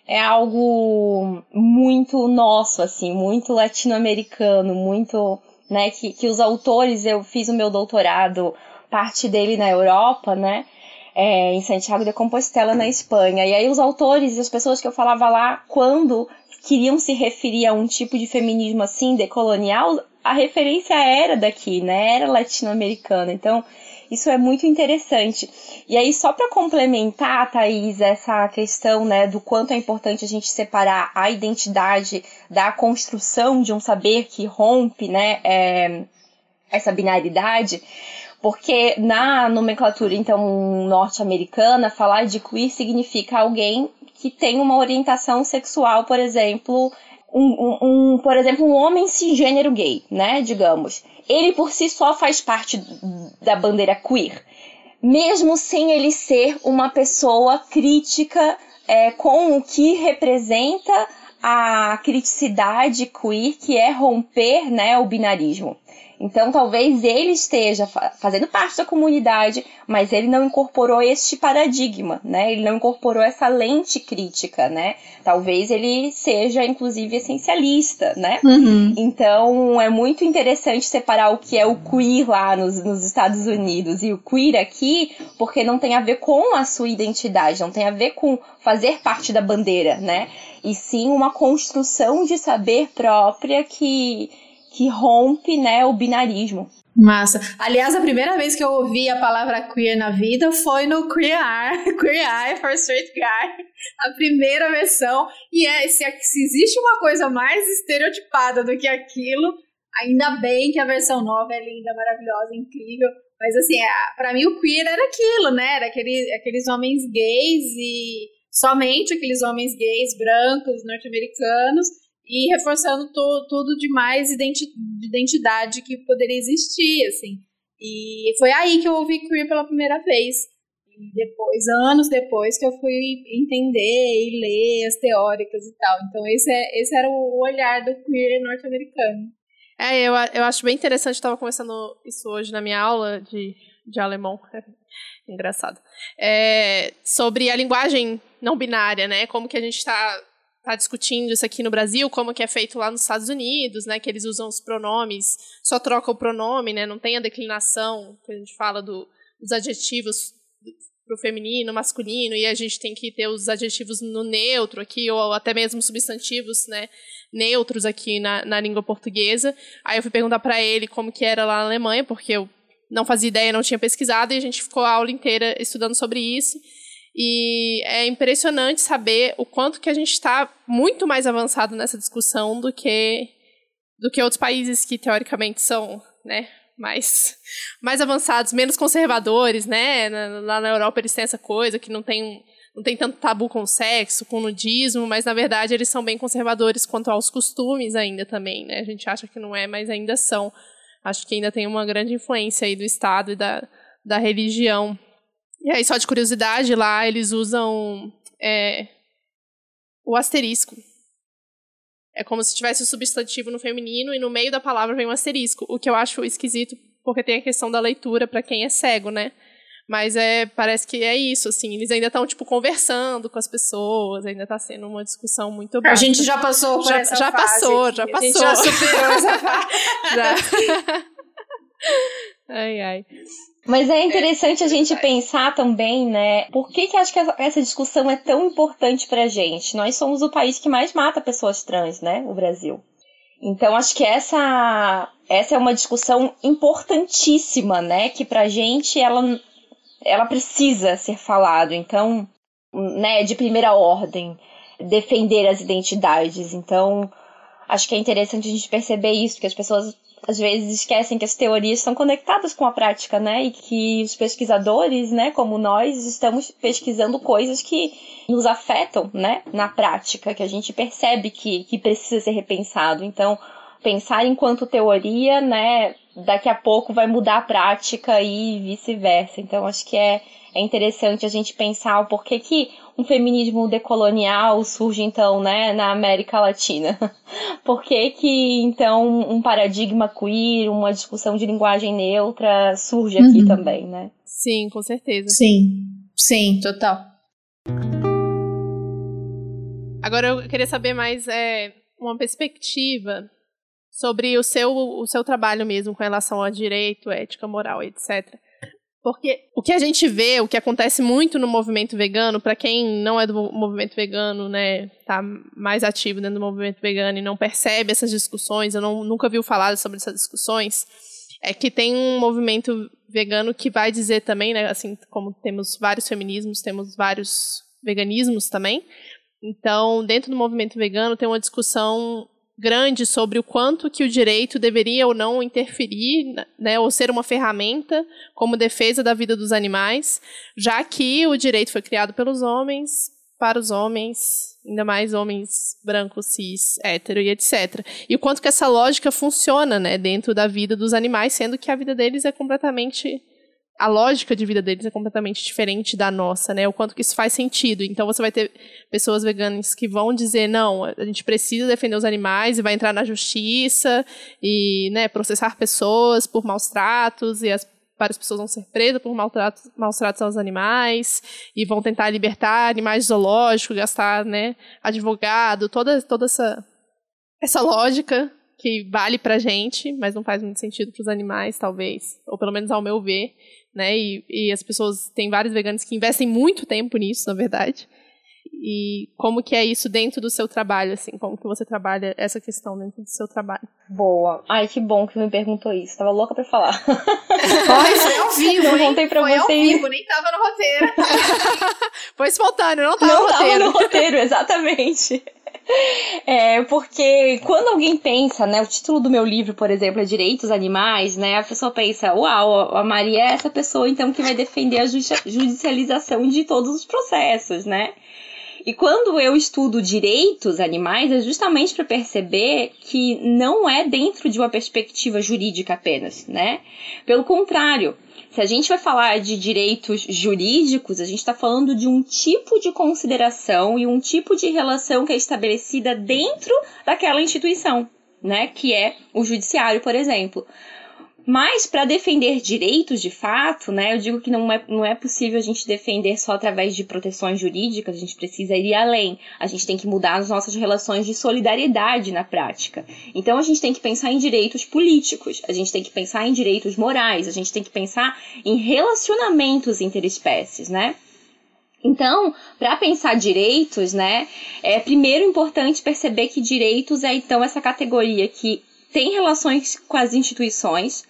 é algo muito nosso, assim, muito latino-americano, muito, né, que, que os autores, eu fiz o meu doutorado, parte dele na Europa, né, é, em Santiago de Compostela, na Espanha, e aí os autores e as pessoas que eu falava lá, quando queriam se referir a um tipo de feminismo assim, decolonial, a referência era daqui, né, era latino-americana, então... Isso é muito interessante. E aí, só para complementar, Thaís, essa questão, né, do quanto é importante a gente separar a identidade da construção de um saber que rompe, né, é, essa binaridade, Porque na nomenclatura, então, norte-americana, falar de queer significa alguém que tem uma orientação sexual, por exemplo, um, um, um, por exemplo, um homem cisgênero gay, né, digamos. Ele por si só faz parte da bandeira queer, mesmo sem ele ser uma pessoa crítica é, com o que representa a criticidade queer, que é romper, né, o binarismo. Então, talvez ele esteja fazendo parte da comunidade, mas ele não incorporou este paradigma, né? Ele não incorporou essa lente crítica, né? Talvez ele seja, inclusive, essencialista, né? Uhum. Então, é muito interessante separar o que é o queer lá nos, nos Estados Unidos e o queer aqui, porque não tem a ver com a sua identidade, não tem a ver com fazer parte da bandeira, né? E sim uma construção de saber própria que... que rompe, né, o binarismo. Massa. Aliás, a primeira vez que eu ouvi a palavra queer na vida foi no Queer Eye, Queer Eye for Straight Guy, a primeira versão. E é, se, se existe uma coisa mais estereotipada do que aquilo, ainda bem que a versão nova é linda, maravilhosa, incrível. Mas assim, é, pra mim o queer era aquilo, né? Era aquele, aqueles homens gays e somente aqueles homens gays, brancos, norte-americanos, e reforçando to, tudo de mais identi, de identidade que poderia existir, assim. E foi aí que eu ouvi queer pela primeira vez. E depois, anos depois, que eu fui entender e ler as teóricas e tal. Então, esse, é, esse era o olhar do queer norte-americano. É, eu, eu acho bem interessante, eu estava conversando isso hoje na minha aula de, de alemão. Engraçado. É, sobre a linguagem não binária, né? Como que a gente está... tá discutindo isso aqui no Brasil, como que é feito lá nos Estados Unidos, né, que eles usam os pronomes, só troca o pronome, né, não tem a declinação, que a gente fala do, dos adjetivos pro feminino, masculino, e a gente tem que ter os adjetivos no neutro aqui, ou até mesmo substantivos, né, neutros aqui na, na língua portuguesa. Aí eu fui perguntar para ele como que era lá na Alemanha, porque eu não fazia ideia, não tinha pesquisado, e a gente ficou a aula inteira estudando sobre isso. E é impressionante saber o quanto que a gente está muito mais avançado nessa discussão do que, do que outros países que, teoricamente, são, né, mais, mais avançados, menos conservadores, né? Lá na Europa eles têm essa coisa que não tem, não tem tanto tabu com o sexo, com o nudismo, mas, na verdade, eles são bem conservadores quanto aos costumes ainda também, né? A gente acha que não é, mas ainda são. Acho que ainda tem uma grande influência aí do Estado e da, da religião. E aí, só de curiosidade, lá eles usam é, o asterisco. É como se tivesse o substantivo no feminino e no meio da palavra vem um asterisco, o que eu acho esquisito, porque tem a questão da leitura para quem é cego, né? Mas é, parece que é isso, assim, eles ainda estão, tipo, conversando com as pessoas, ainda está sendo uma discussão muito baixa. A gente já passou por já, essa já fase. Passou, já passou, já passou. A gente já superou essa fase. Já. Ai, ai. Mas é interessante a gente pensar também, né, por que que acho que essa discussão é tão importante pra gente? Nós somos o país que mais mata pessoas trans, né, o Brasil. Então, acho que essa, essa é uma discussão importantíssima, né, que pra gente ela, ela precisa ser falada. Então, né, de primeira ordem, defender as identidades. Então, acho que é interessante a gente perceber isso, que as pessoas... às vezes esquecem que as teorias estão conectadas com a prática, né? E que os pesquisadores, né, como nós, estamos pesquisando coisas que nos afetam, né, na prática, que a gente percebe que, que precisa ser repensado. Então, pensar enquanto teoria, né, daqui a pouco vai mudar a prática e vice-versa. Então, acho que é, é interessante a gente pensar o porquê que um feminismo decolonial surge, então, né, na América Latina. Por que que, então, um paradigma queer, uma discussão de linguagem neutra surge aqui uhum. também, né? Sim, com certeza. Sim, sim, total. Agora eu queria saber mais é, uma perspectiva sobre o seu, o seu trabalho mesmo com relação a direito, ética, moral, etcétera. Porque o que a gente vê, o que acontece muito no movimento vegano, para quem não é do movimento vegano, né, tá mais ativo dentro do movimento vegano e não percebe essas discussões, eu não, nunca vi falar sobre essas discussões, é que tem um movimento vegano que vai dizer também, né, assim como temos vários feminismos, temos vários veganismos também. Então, dentro do movimento vegano tem uma discussão grande sobre o quanto que o direito deveria ou não interferir, né, ou ser uma ferramenta como defesa da vida dos animais, já que o direito foi criado pelos homens, para os homens, ainda mais homens brancos, cis, hétero e etcétera. E o quanto que essa lógica funciona, né, dentro da vida dos animais, sendo que a vida deles é completamente... a lógica de vida deles é completamente diferente da nossa, né? O quanto que isso faz sentido. Então, você vai ter pessoas veganas que vão dizer, não, a gente precisa defender os animais e vai entrar na justiça e, né, processar pessoas por maus tratos e as, várias pessoas vão ser presas por maus tratos, maus tratos aos animais e vão tentar libertar animais zoológicos, gastar, né, advogado, toda, toda essa, essa lógica que vale pra gente, mas não faz muito sentido pros animais, talvez, ou pelo menos ao meu ver. Né, e, e as pessoas, tem vários veganos que investem muito tempo nisso, na verdade. E como que é isso dentro do seu trabalho, assim, como que você trabalha essa questão dentro do seu trabalho? Boa, ai que bom que me perguntou isso, tava louca pra falar. Ai, foi ao vivo, não contei pra foi vocês. Ao vivo, nem tava no roteiro. Foi espontâneo, não tava não no roteiro. Não tava no roteiro, exatamente. É, porque quando alguém pensa, né, o título do meu livro, por exemplo, é Direitos Animais, né, a pessoa pensa, uau, a Maria é essa pessoa, então, que vai defender a judicialização de todos os processos, né? E quando eu estudo direitos animais, é justamente para perceber que não é dentro de uma perspectiva jurídica apenas, né? Pelo contrário, se a gente vai falar de direitos jurídicos, a gente está falando de um tipo de consideração e um tipo de relação que é estabelecida dentro daquela instituição, né? Que é o judiciário, por exemplo. Mas para defender direitos de fato, né, eu digo que não é, não é possível a gente defender só através de proteções jurídicas, a gente precisa ir além, a gente tem que mudar as nossas relações de solidariedade na prática. Então a gente tem que pensar em direitos políticos, a gente tem que pensar em direitos morais, a gente tem que pensar em relacionamentos interespécies, né? Então, para pensar direitos, né, é primeiro importante perceber que direitos é então essa categoria que tem relações com as instituições,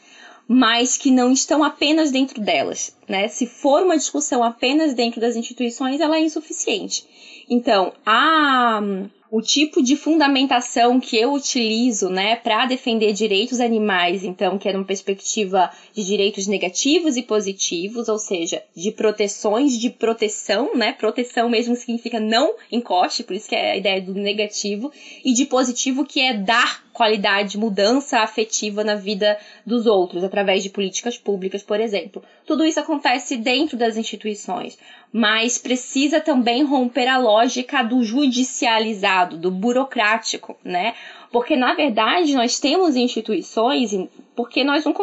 mas que não estão apenas dentro delas, né? Se for uma discussão apenas dentro das instituições, ela é insuficiente. Então, a, o tipo de fundamentação que eu utilizo, né, para defender direitos animais, então, que é uma perspectiva de direitos negativos e positivos, ou seja, de proteções, de proteção, né? Proteção mesmo significa não encoste, por isso que é a ideia do negativo, e de positivo, que é dar qualidade, mudança afetiva na vida dos outros, através de políticas públicas, por exemplo. Tudo isso acontece dentro das instituições, mas precisa também romper a lógica do judicializado, do burocrático, né? Porque, na verdade, nós temos instituições porque nós não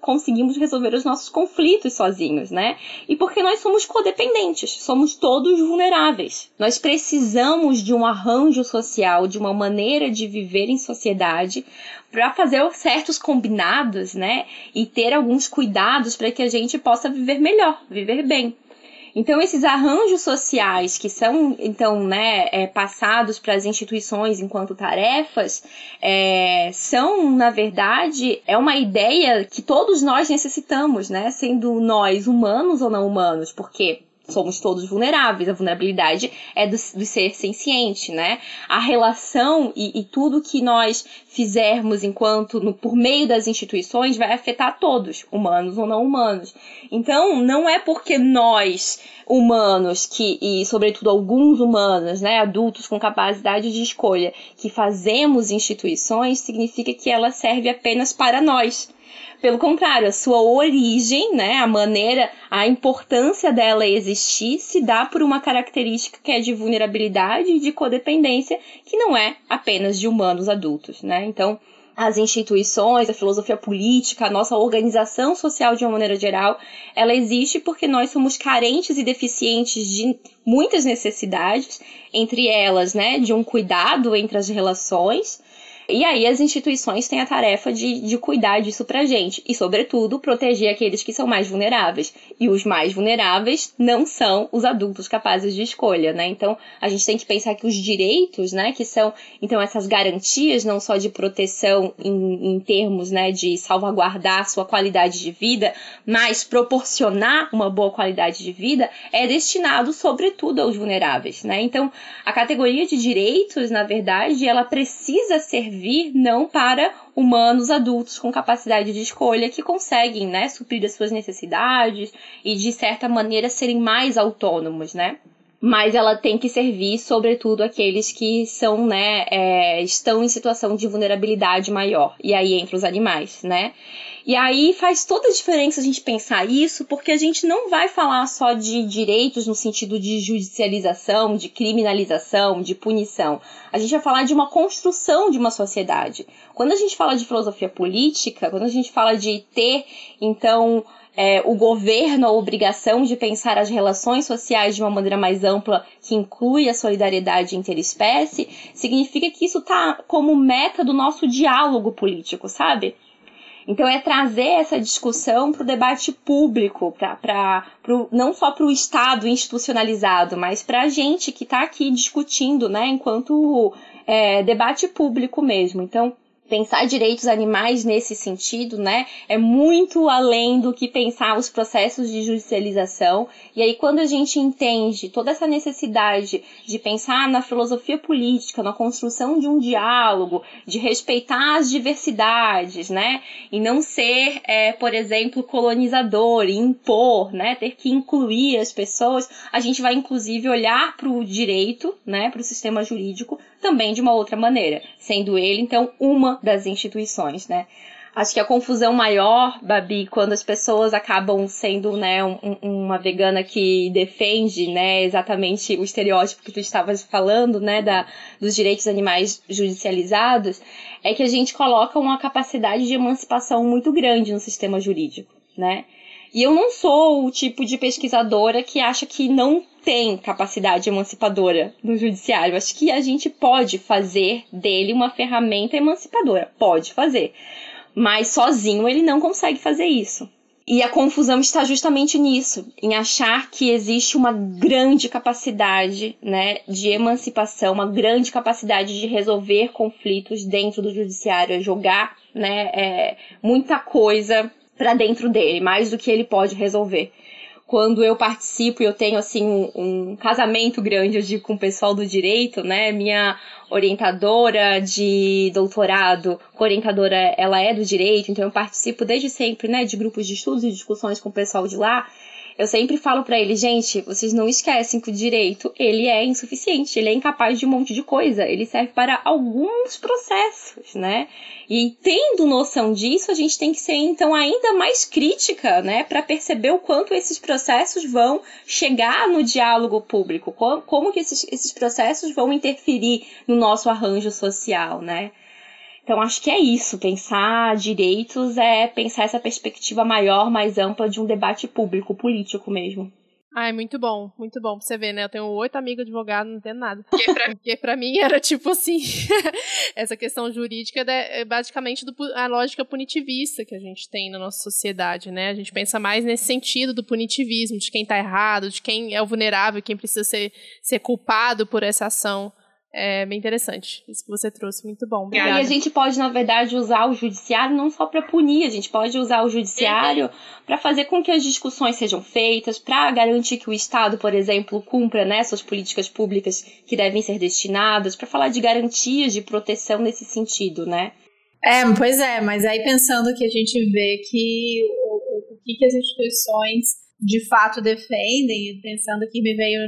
conseguimos resolver os nossos conflitos sozinhos, né? E porque nós somos codependentes, somos todos vulneráveis. Nós precisamos de um arranjo social, de uma maneira de viver em sociedade para fazer certos combinados, né? E ter alguns cuidados para que a gente possa viver melhor, viver bem. Então, esses arranjos sociais que são, então, né, é, passados para as instituições enquanto tarefas, é, são, na verdade, é uma ideia que todos nós necessitamos, né, sendo nós humanos ou não humanos, porque somos todos vulneráveis, a vulnerabilidade é do, do ser senciente, né? A relação e, e tudo que nós fizermos enquanto no, por meio das instituições vai afetar todos, humanos ou não humanos. Então, não é porque nós, humanos, que, e sobretudo alguns humanos, né, adultos com capacidade de escolha, que fazemos instituições, significa que ela serve apenas para nós. Pelo contrário, a sua origem, né, a maneira, a importância dela existir se dá por uma característica que é de vulnerabilidade e de codependência, que não é apenas de humanos adultos, né? Então, as instituições, a filosofia política, a nossa organização social de uma maneira geral, ela existe porque nós somos carentes e deficientes de muitas necessidades, entre elas, né, de um cuidado entre as relações, E aí as instituições têm a tarefa de, de cuidar disso pra gente e, sobretudo, proteger aqueles que são mais vulneráveis. E os mais vulneráveis não são os adultos capazes de escolha, né? Então, a gente tem que pensar que os direitos, né, que são, então, essas garantias não só de proteção em, em termos, né, de salvaguardar sua qualidade de vida, mas proporcionar uma boa qualidade de vida, é destinado, sobretudo, aos vulneráveis, né? Então, a categoria de direitos, na verdade, ela precisa servir não para humanos adultos com capacidade de escolha que conseguem, né, suprir as suas necessidades e, de certa maneira, serem mais autônomos, né? Mas ela tem que servir, sobretudo, aqueles que são, né, é, estão em situação de vulnerabilidade maior. E aí entra os animais, né? E aí faz toda a diferença a gente pensar isso, porque a gente não vai falar só de direitos no sentido de judicialização, de criminalização, de punição. A gente vai falar de uma construção de uma sociedade. Quando a gente fala de filosofia política, quando a gente fala de ter, então... É, o governo, a obrigação de pensar as relações sociais de uma maneira mais ampla, que inclui a solidariedade interespécie, significa que isso está como meta do nosso diálogo político, sabe? Então, é trazer essa discussão para o debate público, pra, pra, pro, não só para o Estado institucionalizado, mas para a gente que está aqui discutindo, né, enquanto é, debate público mesmo. Então, pensar direitos animais nesse sentido, né, é muito além do que pensar os processos de judicialização. E aí, quando a gente entende toda essa necessidade de pensar na filosofia política, na construção de um diálogo, de respeitar as diversidades, né, e não ser, é, por exemplo, colonizador e impor, né, ter que incluir as pessoas, a gente vai, inclusive, olhar para o direito, né, para o sistema jurídico, também de uma outra maneira, sendo ele, então, uma das instituições, né? Acho que a confusão maior, Babi, quando as pessoas acabam sendo, né, um, uma vegana que defende, né, exatamente o estereótipo que tu estavas falando, né, da, dos direitos animais judicializados, é que a gente coloca uma capacidade de emancipação muito grande no sistema jurídico, né? E eu não sou o tipo de pesquisadora que acha que não tem capacidade emancipadora no judiciário. Acho que a gente pode fazer dele uma ferramenta emancipadora. Pode fazer. Mas sozinho ele não consegue fazer isso. E a confusão está justamente nisso, em achar que existe uma grande capacidade, né, de emancipação, uma grande capacidade de resolver conflitos dentro do judiciário, jogar, né, é, muita coisa para dentro dele, mais do que ele pode resolver. Quando eu participo e eu tenho, assim, um, um casamento grande, eu digo, com o pessoal do direito, né, minha orientadora de doutorado, orientadora, ela é do direito, então eu participo desde sempre, né, de grupos de estudos e discussões com o pessoal de lá. Eu sempre falo pra ele, gente, vocês não esquecem que o direito, ele é insuficiente, ele é incapaz de um monte de coisa, ele serve para alguns processos, né? E tendo noção disso, a gente tem que ser, então, ainda mais crítica, né? Pra perceber o quanto esses processos vão chegar no diálogo público, como que esses, esses processos vão interferir no nosso arranjo social, né? Então, acho que é isso, pensar direitos é pensar essa perspectiva maior, mais ampla de um debate público, político mesmo. Ai, muito bom, muito bom pra você ver, né? Eu tenho oito amigos advogados, não entendo nada. Porque pra, Porque pra mim era tipo assim, essa questão jurídica é basicamente do, a lógica punitivista que a gente tem na nossa sociedade, né? A gente pensa mais nesse sentido do punitivismo, de quem tá errado, de quem é o vulnerável, quem precisa ser, ser culpado por essa ação. É bem interessante, isso que você trouxe, muito bom. Obrigada. E a gente pode, na verdade, usar o judiciário não só para punir, a gente pode usar o judiciário para fazer com que as discussões sejam feitas, para garantir que o Estado, por exemplo, cumpra, né, suas políticas públicas que devem ser destinadas, para falar de garantias de proteção nesse sentido, né? É, pois é, mas aí pensando que a gente vê que o, o que, que as instituições de fato defendem, pensando que me veio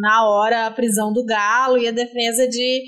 na hora a prisão do galo e a defesa de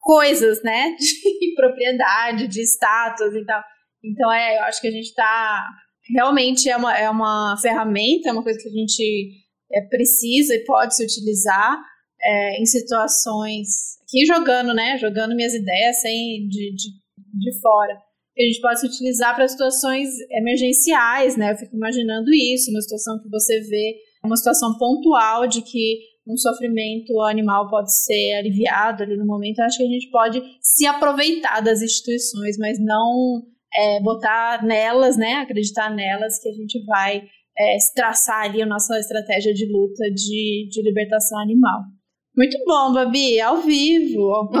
coisas, né, de propriedade, de status e tal. Então, é, eu acho que a gente tá, realmente é uma, é uma ferramenta, é uma coisa que a gente é, precisa e pode se utilizar é, em situações, aqui jogando, né, jogando minhas ideias sem, de, de, de fora. Que a gente pode utilizar para situações emergenciais, né? Eu fico imaginando isso, uma situação que você vê, uma situação pontual de que um sofrimento animal pode ser aliviado ali no momento. Eu acho que a gente pode se aproveitar das instituições, mas não é, botar nelas, né, acreditar nelas que a gente vai é, traçar ali a nossa estratégia de luta de, de libertação animal. Muito bom, Babi, ao vivo. Ao vivo, ao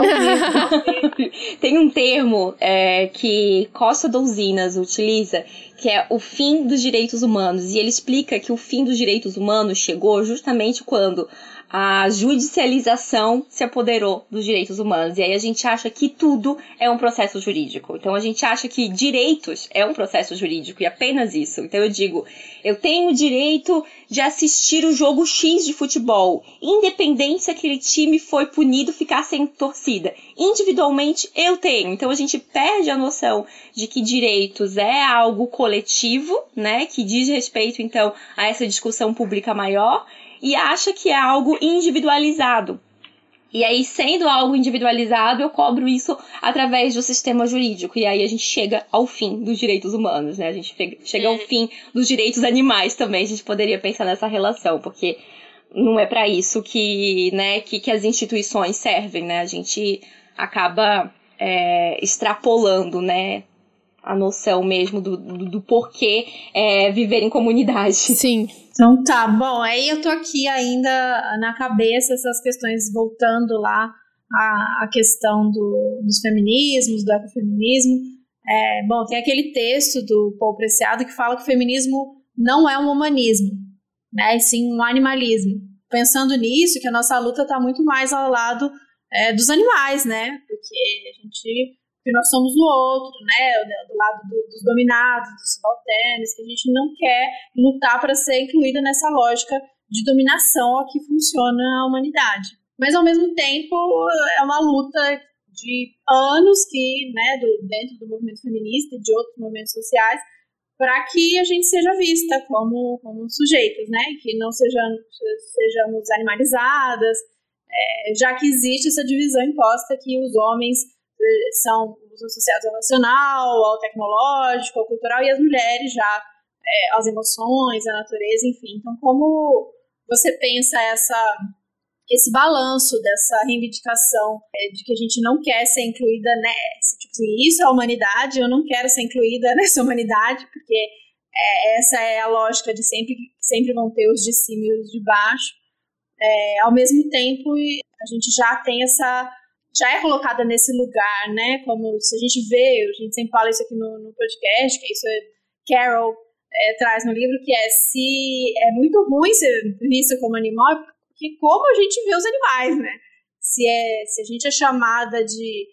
vivo. Tem um termo é, que Costas Douzinas utiliza, que é o fim dos direitos humanos. E ele explica que o fim dos direitos humanos chegou justamente quando a judicialização se apoderou dos direitos humanos. E aí a gente acha que tudo é um processo jurídico. Então a gente acha que direitos é um processo jurídico e apenas isso. Então eu digo, eu tenho o direito de assistir o jogo X de futebol, independente se aquele time foi punido, ficar sem torcida. Individualmente eu tenho. Então a gente perde a noção de que direitos é algo coletivo, coletivo, né, que diz respeito, então, a essa discussão pública maior e acha que é algo individualizado. E aí, sendo algo individualizado, eu cobro isso através do sistema jurídico. E aí a gente chega ao fim dos direitos humanos, né? A gente chega ao fim dos direitos animais também. A gente poderia pensar nessa relação, porque não é para isso que, né, que, que as instituições servem, né? A gente acaba é, extrapolando, né, a noção mesmo do, do, do porquê é, viver em comunidade. Sim. Então tá, bom, aí eu tô aqui ainda na cabeça essas questões, voltando lá à, à questão do, dos feminismos, do ecofeminismo. É, bom, tem aquele texto do Paul Preciado que fala que o feminismo não é um humanismo, né, e sim um animalismo. Pensando nisso, que a nossa luta tá muito mais ao lado é, dos animais, né, porque a gente... que nós somos o outro, né, do lado do, dos dominados, dos subalternos, que a gente não quer lutar para ser incluída nessa lógica de dominação a que funciona a humanidade. Mas, ao mesmo tempo, é uma luta de anos que, né, do, dentro do movimento feminista e de outros movimentos sociais, para que a gente seja vista como, como sujeitos, né, que não sejamos, sejamos animalizadas, é, já que existe essa divisão imposta que os homens são os associados ao racional, ao tecnológico, ao cultural, e as mulheres já é, às emoções, à natureza, enfim. Então, como você pensa essa, esse balanço dessa reivindicação é, de que a gente não quer ser incluída nessa, tipo assim, isso é a humanidade, eu não quero ser incluída nessa humanidade, porque é, essa é a lógica de sempre, sempre vão ter os de cima e os de baixo. É, ao mesmo tempo, a gente já tem essa... já é colocada nesse lugar, né, como se a gente vê, a gente sempre fala isso aqui no, no podcast, que isso é, Carol é, traz no livro, que é se é muito ruim ser vista como animal, porque como a gente vê os animais, né, se, é, se a gente é chamada de,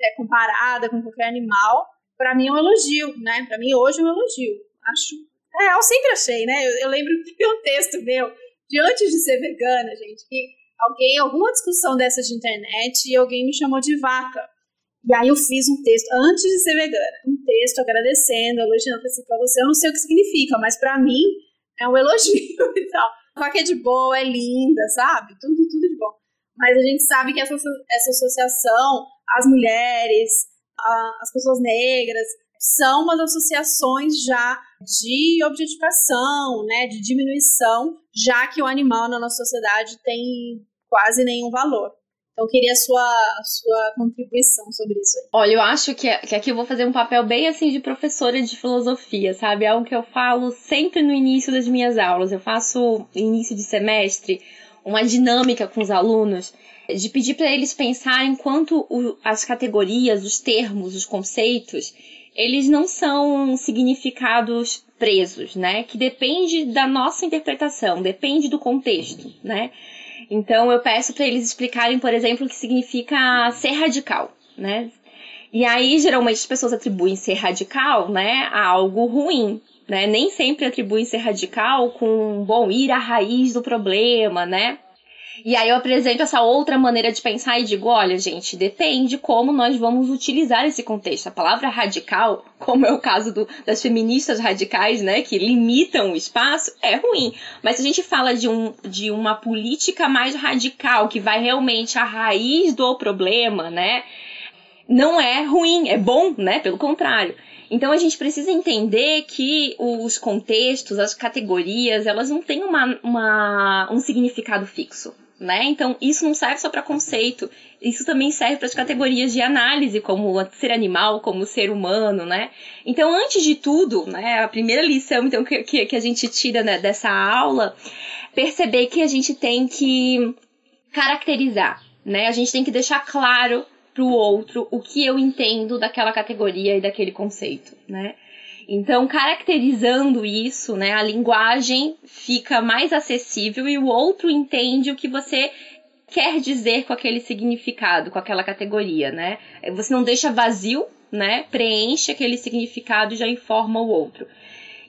é comparada com qualquer animal, pra mim é um elogio, né, pra mim hoje é um elogio, acho, é, eu sempre achei, né, eu, eu lembro que tem um texto meu, de antes de ser vegana, gente, que alguém, alguma discussão dessas de internet, e alguém me chamou de vaca. E aí eu fiz um texto, antes de ser vegana, um texto agradecendo, elogiando pra você, eu não sei o que significa, mas pra mim é um elogio e tal. Vaca é de boa, é linda, sabe? Tudo, tudo de bom. Mas a gente sabe que essa, essa associação, as mulheres, a, as pessoas negras, são umas associações já de objetificação, né, de diminuição, já que o animal na nossa sociedade tem quase nenhum valor. Então, eu queria a sua, a sua contribuição sobre isso aí. Olha, eu acho que, que aqui eu vou fazer um papel bem assim de professora de filosofia, sabe? É algo que eu falo sempre no início das minhas aulas. Eu faço, início de semestre, uma dinâmica com os alunos de pedir para eles pensarem quanto o, as categorias, os termos, os conceitos... eles não são significados presos, né? Que depende da nossa interpretação, depende do contexto, né? Então, eu peço para eles explicarem, por exemplo, o que significa ser radical, né? E aí, geralmente, as pessoas atribuem ser radical, né, a algo ruim, né? Nem sempre atribuem ser radical com, bom, ir à raiz do problema, né? E aí eu apresento essa outra maneira de pensar e digo, olha, gente, depende como nós vamos utilizar esse contexto. A palavra radical, como é o caso do, das feministas radicais, né, que limitam o espaço, é ruim. Mas se a gente fala de, um, de uma política mais radical, que vai realmente à raiz do problema, né, não é ruim, é bom, né, pelo contrário. Então, a gente precisa entender que os contextos, as categorias, elas não têm uma, uma, um significado fixo. né? Então, isso não serve só para conceito, isso também serve para as categorias de análise, como ser animal, como ser humano, né? Então, antes de tudo, né, a primeira lição então, que, que, que a gente tira, né, dessa aula, perceber que a gente tem que caracterizar, né? A gente tem que deixar claro para o outro o que eu entendo daquela categoria e daquele conceito, né? Então, caracterizando isso, né, a linguagem fica mais acessível e o outro entende o que você quer dizer com aquele significado, com aquela categoria, né? Você não deixa vazio, né? Preenche aquele significado e já informa o outro.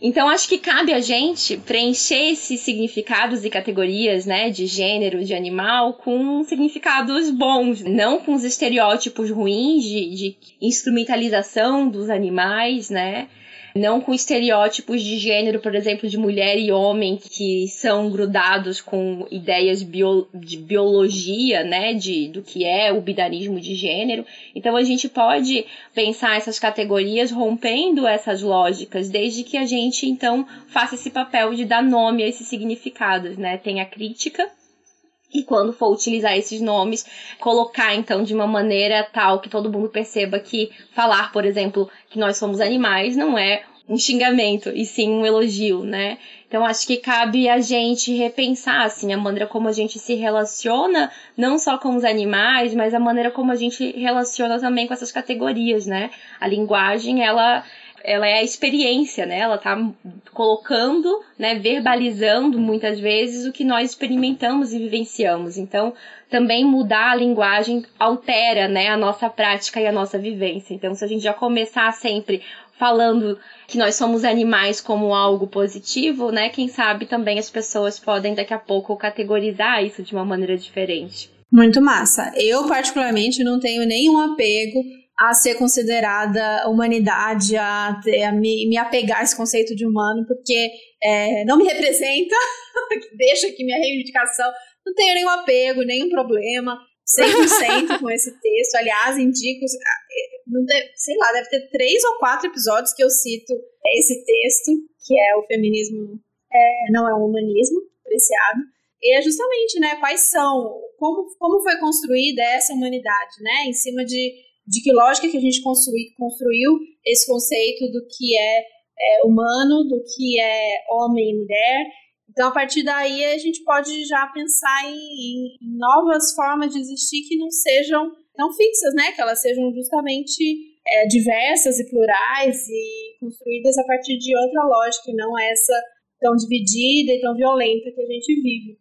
Então, acho que cabe a gente preencher esses significados e categorias, né, de gênero, de animal, com significados bons, não com os estereótipos ruins de, de instrumentalização dos animais, né? Não com estereótipos de gênero, por exemplo, de mulher e homem que são grudados com ideias bio, de biologia, né, de, do que é o binarismo de gênero. Então, a gente pode pensar essas categorias rompendo essas lógicas, desde que a gente, então, faça esse papel de dar nome a esses significados, né? Tem a crítica e, quando for utilizar esses nomes, colocar, então, de uma maneira tal que todo mundo perceba que falar, por exemplo, que nós somos animais não é um xingamento, e sim um elogio, né? Então, acho que cabe a gente repensar, assim, a maneira como a gente se relaciona, não só com os animais, mas a maneira como a gente relaciona também com essas categorias, né? A linguagem, ela... ela é a experiência, né? Ela tá colocando, né, verbalizando muitas vezes o que nós experimentamos e vivenciamos. Então, também mudar a linguagem altera, né, a nossa prática e a nossa vivência. Então, se a gente já começar sempre falando que nós somos animais como algo positivo, né, quem sabe também as pessoas podem daqui a pouco categorizar isso de uma maneira diferente. Muito massa. Eu, particularmente, não tenho nenhum apego a ser considerada humanidade, a, ter, a me, me apegar a esse conceito de humano, porque é, não me representa, deixa aqui minha reivindicação, não tenho nenhum apego, nenhum problema, cem por cento com esse texto, aliás, indico, não deve, sei lá, deve ter três ou quatro episódios que eu cito esse texto, que é o feminismo, é, não é um humanismo, Preciado, e é justamente, né, quais são, como, como foi construída essa humanidade, né, em cima de de que lógica que a gente construi, construiu esse conceito do que é, é humano, do que é homem e mulher. Então, a partir daí, a gente pode já pensar em, em novas formas de existir que não sejam tão fixas, né? Que elas sejam justamente é, diversas e plurais e construídas a partir de outra lógica, e não essa tão dividida e tão violenta que a gente vive.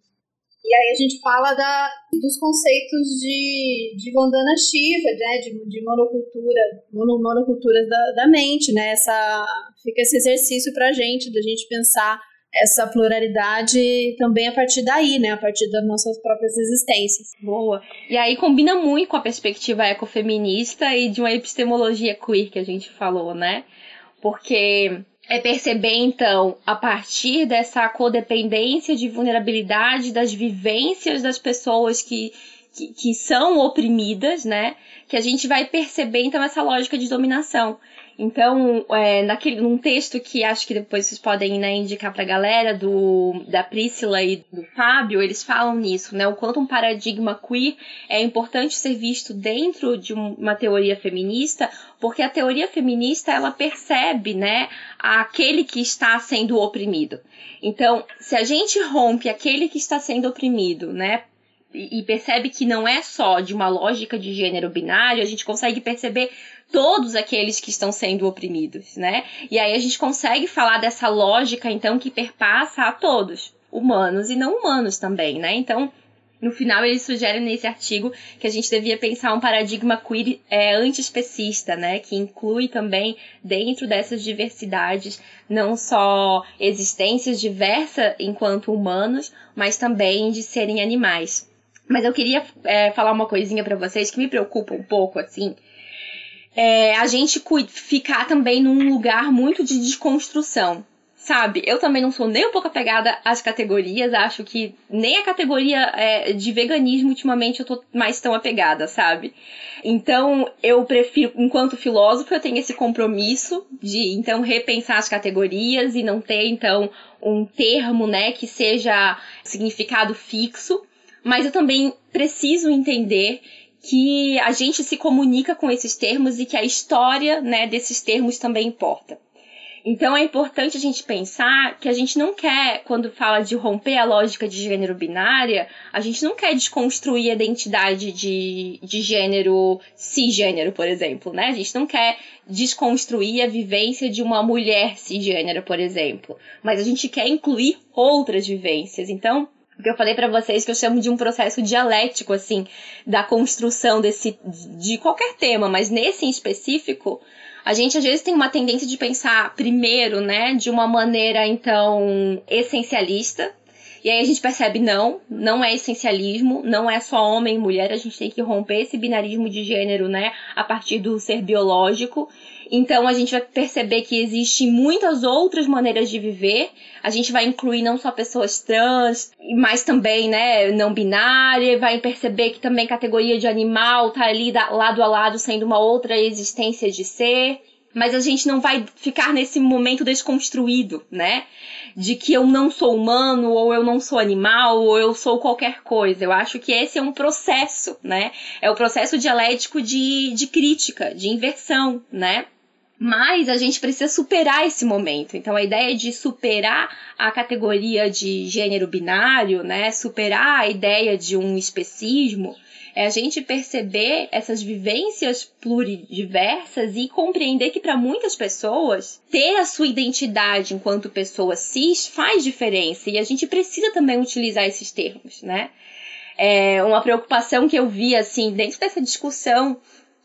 E aí a gente fala da, dos conceitos de, de Vandana Shiva, né, de, de monocultura, mono, monoculturas da, da mente, né, essa, fica esse exercício para a gente, da gente pensar essa pluralidade também a partir daí, né, a partir das nossas próprias existências. Boa! E aí combina muito com a perspectiva ecofeminista e de uma epistemologia queer que a gente falou, né, porque... é perceber, então, a partir dessa codependência de vulnerabilidade das vivências das pessoas que, que, que são oprimidas, né? Que a gente vai perceber, então, essa lógica de dominação. Então, é, naquele, num texto que acho que depois vocês podem, né, indicar pra galera, do, da Priscila e do Fábio, eles falam nisso, né? O quanto um paradigma queer é importante ser visto dentro de uma teoria feminista, porque a teoria feminista, ela percebe, né, aquele que está sendo oprimido. Então, se a gente rompe aquele que está sendo oprimido, né, e percebe que não é só de uma lógica de gênero binário, a gente consegue perceber todos aqueles que estão sendo oprimidos, né? E aí a gente consegue falar dessa lógica, então, que perpassa a todos, humanos e não humanos também, né? Então, no final, eles sugerem nesse artigo que a gente devia pensar um paradigma queer é, antiespecista, né? Que inclui também, dentro dessas diversidades, não só existências diversas enquanto humanos, mas também de serem animais. Mas eu queria é, falar uma coisinha pra vocês que me preocupa um pouco, assim... É, a gente ficar também num lugar muito de desconstrução, sabe? Eu também não sou nem um pouco apegada às categorias, acho que nem a categoria é, de veganismo ultimamente eu tô mais tão apegada, sabe? Então, eu prefiro, enquanto filósofo, eu tenho esse compromisso de, então, repensar as categorias e não ter, então, um termo, né, que seja significado fixo, mas eu também preciso entender que a gente se comunica com esses termos e que a história, né, desses termos também importa. Então é importante a gente pensar que a gente não quer, quando fala de romper a lógica de gênero binária, a gente não quer desconstruir a identidade de, de gênero cisgênero, por exemplo, né? A gente não quer desconstruir a vivência de uma mulher cisgênero, por exemplo. Mas a gente quer incluir outras vivências. Então, o que eu falei pra vocês que eu chamo de um processo dialético, assim, da construção desse, de qualquer tema, mas nesse em específico, a gente, às vezes, tem uma tendência de pensar primeiro, né, de uma maneira, então, essencialista. E aí a gente percebe, não, não é essencialismo, não é só homem e mulher. A gente tem que romper esse binarismo de gênero, né, a partir do ser biológico. Então, a gente vai perceber que existem muitas outras maneiras de viver. A gente vai incluir não só pessoas trans, mas também, né, não binária. Vai perceber que também categoria de animal tá ali lado a lado, sendo uma outra existência de ser. Mas a gente não vai ficar nesse momento desconstruído, né? De que eu não sou humano, ou eu não sou animal, ou eu sou qualquer coisa. Eu acho que esse é um processo, né? É o processo dialético de, de crítica, de inversão, né? Mas a gente precisa superar esse momento. Então, a ideia de superar a categoria de gênero binário, né? Superar a ideia de um especismo, é a gente perceber essas vivências pluridiversas e compreender que, para muitas pessoas, ter a sua identidade enquanto pessoa cis faz diferença. E a gente precisa também utilizar esses termos, né? É uma preocupação que eu vi, assim, dentro dessa discussão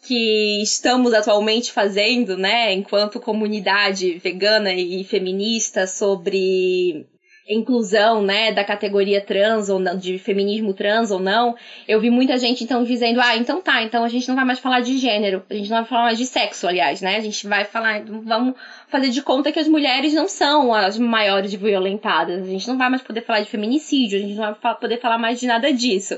que estamos atualmente fazendo, né, enquanto comunidade vegana e feminista, sobre inclusão, né, da categoria trans ou não, de feminismo trans ou não. Eu vi muita gente, então, dizendo, ah, então tá, então a gente não vai mais falar de gênero, a gente não vai falar mais de sexo, aliás, né, a gente vai falar, vamos fazer de conta que as mulheres não são as maiores violentadas, a gente não vai mais poder falar de feminicídio, a gente não vai poder falar mais de nada disso.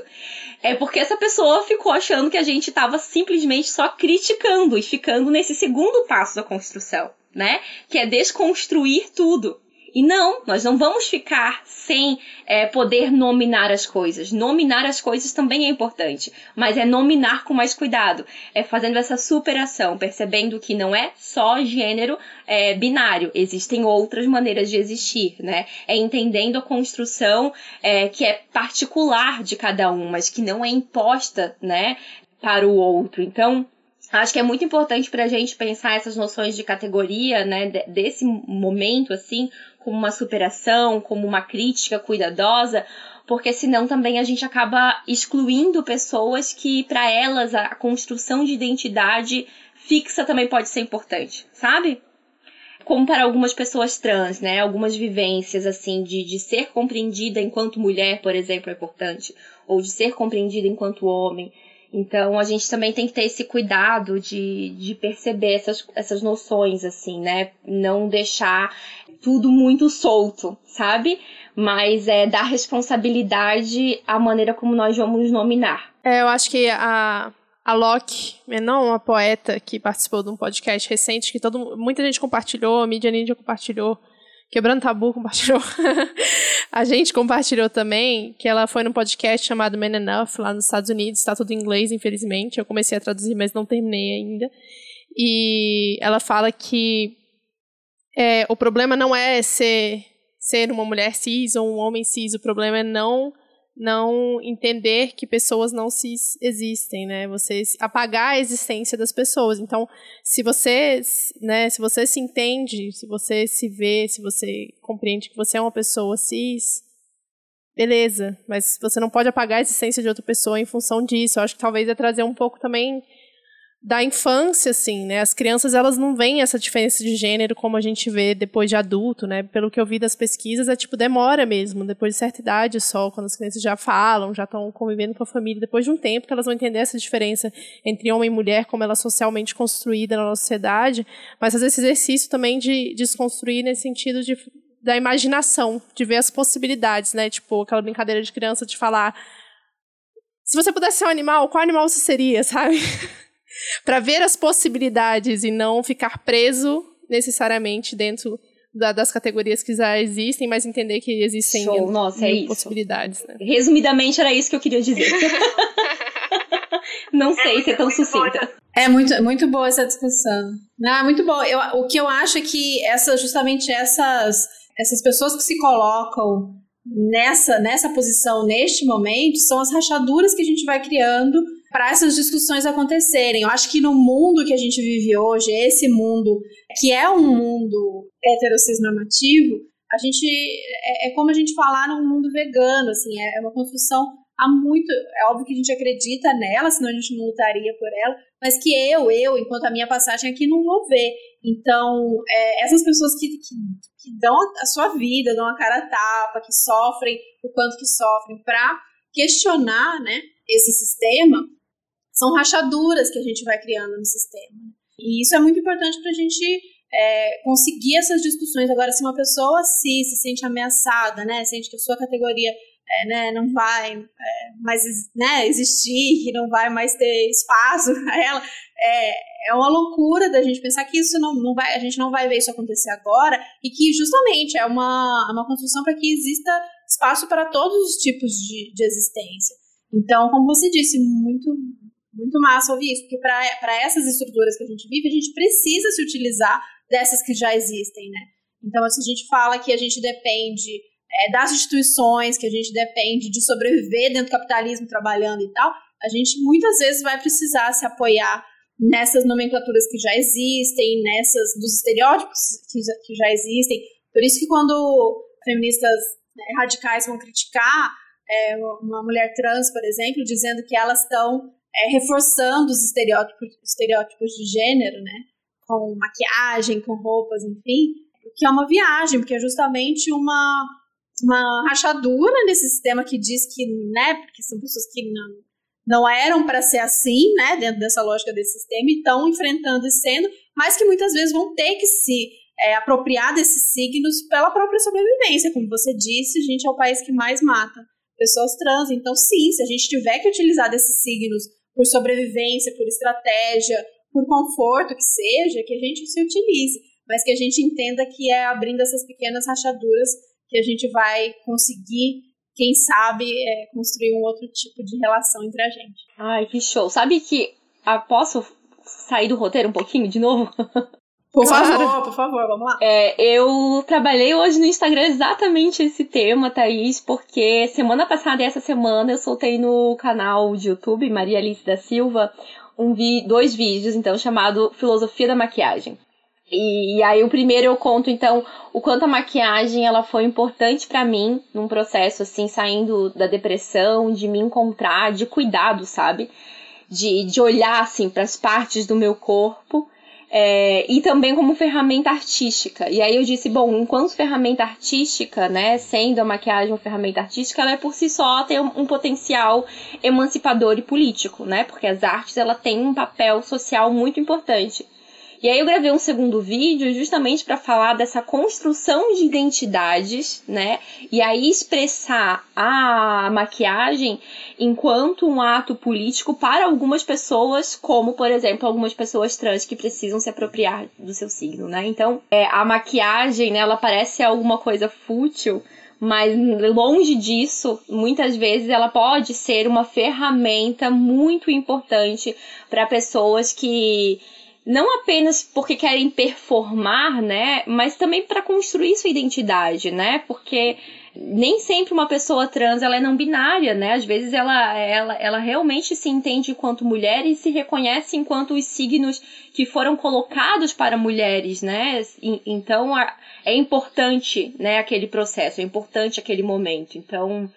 É porque essa pessoa ficou achando que a gente estava simplesmente só criticando e ficando nesse segundo passo da construção, né? Que é desconstruir tudo. E não, nós não vamos ficar sem é, poder nominar as coisas. Nominar as coisas também é importante, mas é nominar com mais cuidado. É fazendo essa superação, percebendo que não é só gênero é, binário. Existem outras maneiras de existir, né? É entendendo a construção é, que é particular de cada um, mas que não é imposta, né, para o outro. Então, acho que é muito importante para a gente pensar essas noções de categoria, né, desse momento, assim, como uma superação, como uma crítica cuidadosa, porque senão também a gente acaba excluindo pessoas que, para elas, a construção de identidade fixa também pode ser importante, sabe? Como para algumas pessoas trans, né? Algumas vivências, assim, de, de ser compreendida enquanto mulher, por exemplo, é importante, ou de ser compreendida enquanto homem. Então, a gente também tem que ter esse cuidado de, de perceber essas, essas noções, assim, né? Não deixar tudo muito solto, sabe? Mas é dar responsabilidade à maneira como nós vamos nominar. É, eu acho que a, a Locke Menon, uma poeta que participou de um podcast recente, que todo, muita gente compartilhou, a Mídia Ninja compartilhou, Quebrando Tabu compartilhou, a gente compartilhou também, que ela foi num podcast chamado Men Enough, lá nos Estados Unidos, está tudo em inglês, infelizmente, eu comecei a traduzir, mas não terminei ainda, e ela fala que é, o problema não é ser, ser uma mulher cis ou um homem cis, o problema é não, não entender que pessoas não cis existem, né, você apagar a existência das pessoas. Então, se você, né, se você se entende, se você se vê, se você compreende que você é uma pessoa cis, beleza, mas você não pode apagar a existência de outra pessoa em função disso. Eu acho que talvez é trazer um pouco também da infância, assim, né, as crianças, elas não veem essa diferença de gênero como a gente vê depois de adulto, né, pelo que eu vi das pesquisas, é tipo, demora mesmo, depois de certa idade só, quando as crianças já falam, já estão convivendo com a família, depois de um tempo que elas vão entender essa diferença entre homem e mulher, como ela é socialmente construída na nossa sociedade, mas fazer esse exercício também de desconstruir nesse sentido de, da imaginação, de ver as possibilidades, né, tipo, aquela brincadeira de criança de falar, se você pudesse ser um animal, qual animal você seria, sabe? Para ver as possibilidades e não ficar preso necessariamente dentro da, das categorias que já existem, mas entender que existem Show. Nossa, é possibilidades. Né? Resumidamente, era isso que eu queria dizer. Não sei se é tão sucinta. É muito, muito boa essa discussão. Ah, muito bom. Eu, o que eu acho é que essa, justamente essas, essas pessoas que se colocam nessa, nessa posição, neste momento, são as rachaduras que a gente vai criando para essas discussões acontecerem. Eu acho que no mundo que a gente vive hoje, esse mundo que é um mundo heterossexnormativo, a gente, é, é como a gente falar num mundo vegano, assim, é, é uma construção... Há muito, é óbvio que a gente acredita nela, senão a gente não lutaria por ela, mas que eu, eu, enquanto a minha passagem aqui, não vou ver. Então, é, essas pessoas que, que, que dão a sua vida, dão a cara a tapa, que sofrem o quanto que sofrem, para questionar, né, esse sistema, são rachaduras que a gente vai criando no sistema. E isso é muito importante para a gente é, conseguir essas discussões. Agora, se uma pessoa se, se sente ameaçada, né, sente que a sua categoria... É, né, não vai é, mais né, existir, que não vai mais ter espaço para ela, é, é uma loucura da gente pensar que isso não, não vai, a gente não vai ver isso acontecer agora, e que justamente é uma, uma construção para que exista espaço para todos os tipos de, de existência. Então, como você disse, muito, muito massa ouvir isso, porque para essas estruturas que a gente vive, a gente precisa se utilizar dessas que já existem, né? Então, se a gente fala que a gente depende É, das instituições, que a gente depende de sobreviver dentro do capitalismo, trabalhando e tal, a gente muitas vezes vai precisar se apoiar nessas nomenclaturas que já existem, nessas dos estereótipos que já, que já existem. Por isso que quando feministas né, radicais vão criticar é, uma mulher trans, por exemplo, dizendo que elas estão é, reforçando os estereótipos, estereótipos de gênero, né, com maquiagem, com roupas, enfim, que é uma viagem, porque é justamente uma... uma rachadura nesse sistema que diz que, né, porque são pessoas que não, não eram para ser assim, né, dentro dessa lógica desse sistema, e estão enfrentando e sendo, mas que muitas vezes vão ter que se é, apropriar desses signos pela própria sobrevivência. Como você disse, a gente é o país que mais mata pessoas trans, então sim, se a gente tiver que utilizar desses signos por sobrevivência, por estratégia, por conforto que seja, que a gente se utilize, mas que a gente entenda que é abrindo essas pequenas rachaduras que a gente vai conseguir, quem sabe, é, construir um outro tipo de relação entre a gente. Ai, que show. Sabe que... Ah, posso sair do roteiro um pouquinho de novo? Por favor, por favor, vamos lá. É, eu trabalhei hoje no Instagram exatamente esse tema, Thaís, porque semana passada e essa semana eu soltei no canal de YouTube, Maria Alice da Silva, um vi- dois vídeos, então, chamado Filosofia da Maquiagem. E, e aí o primeiro eu conto, então, o quanto a maquiagem ela foi importante pra mim num processo, assim, saindo da depressão, de me encontrar, de cuidado, sabe? De, de olhar, assim, pras partes do meu corpo, é, e também como ferramenta artística. E aí eu disse, bom, enquanto ferramenta artística, né, sendo a maquiagem uma ferramenta artística, ela é por si só tem um, um potencial emancipador e político, né? Porque as artes, ela tem um papel social muito importante. E aí eu gravei um segundo vídeo justamente para falar dessa construção de identidades, né? E aí expressar a maquiagem enquanto um ato político para algumas pessoas, como, por exemplo, algumas pessoas trans que precisam se apropriar do seu signo, né? Então, é, a maquiagem, né, ela parece alguma coisa fútil, mas longe disso, muitas vezes ela pode ser uma ferramenta muito importante para pessoas que... não apenas porque querem performar, né, mas também para construir sua identidade, né, porque nem sempre uma pessoa trans, ela é não binária, né, às vezes ela, ela, ela realmente se entende enquanto mulher e se reconhece enquanto os signos que foram colocados para mulheres, né, e, então é importante, né, aquele processo, é importante aquele momento, então...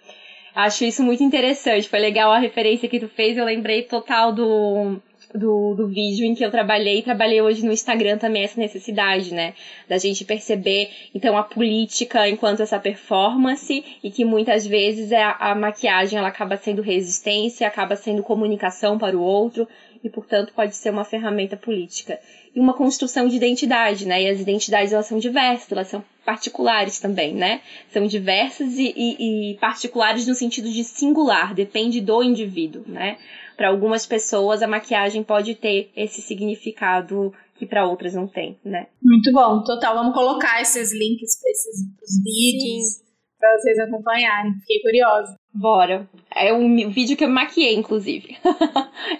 Acho isso muito interessante, foi legal a referência que tu fez, eu lembrei total do, do, do vídeo em que eu trabalhei, trabalhei hoje no Instagram também essa necessidade, né, da gente perceber, então, a política enquanto essa performance, e que muitas vezes a, a maquiagem, ela acaba sendo resistência, acaba sendo comunicação para o outro, e, portanto, pode ser uma ferramenta política. E uma construção de identidade, né? E as identidades, elas são diversas, elas são particulares também, né? São diversas e, e, e particulares no sentido de singular, depende do indivíduo, né? Para algumas pessoas, a maquiagem pode ter esse significado que para outras não tem, né? Muito bom, total. Vamos colocar esses links para esses vídeos para vocês acompanharem. Fiquei curiosa. Bora. É um vídeo que eu maquiei, inclusive.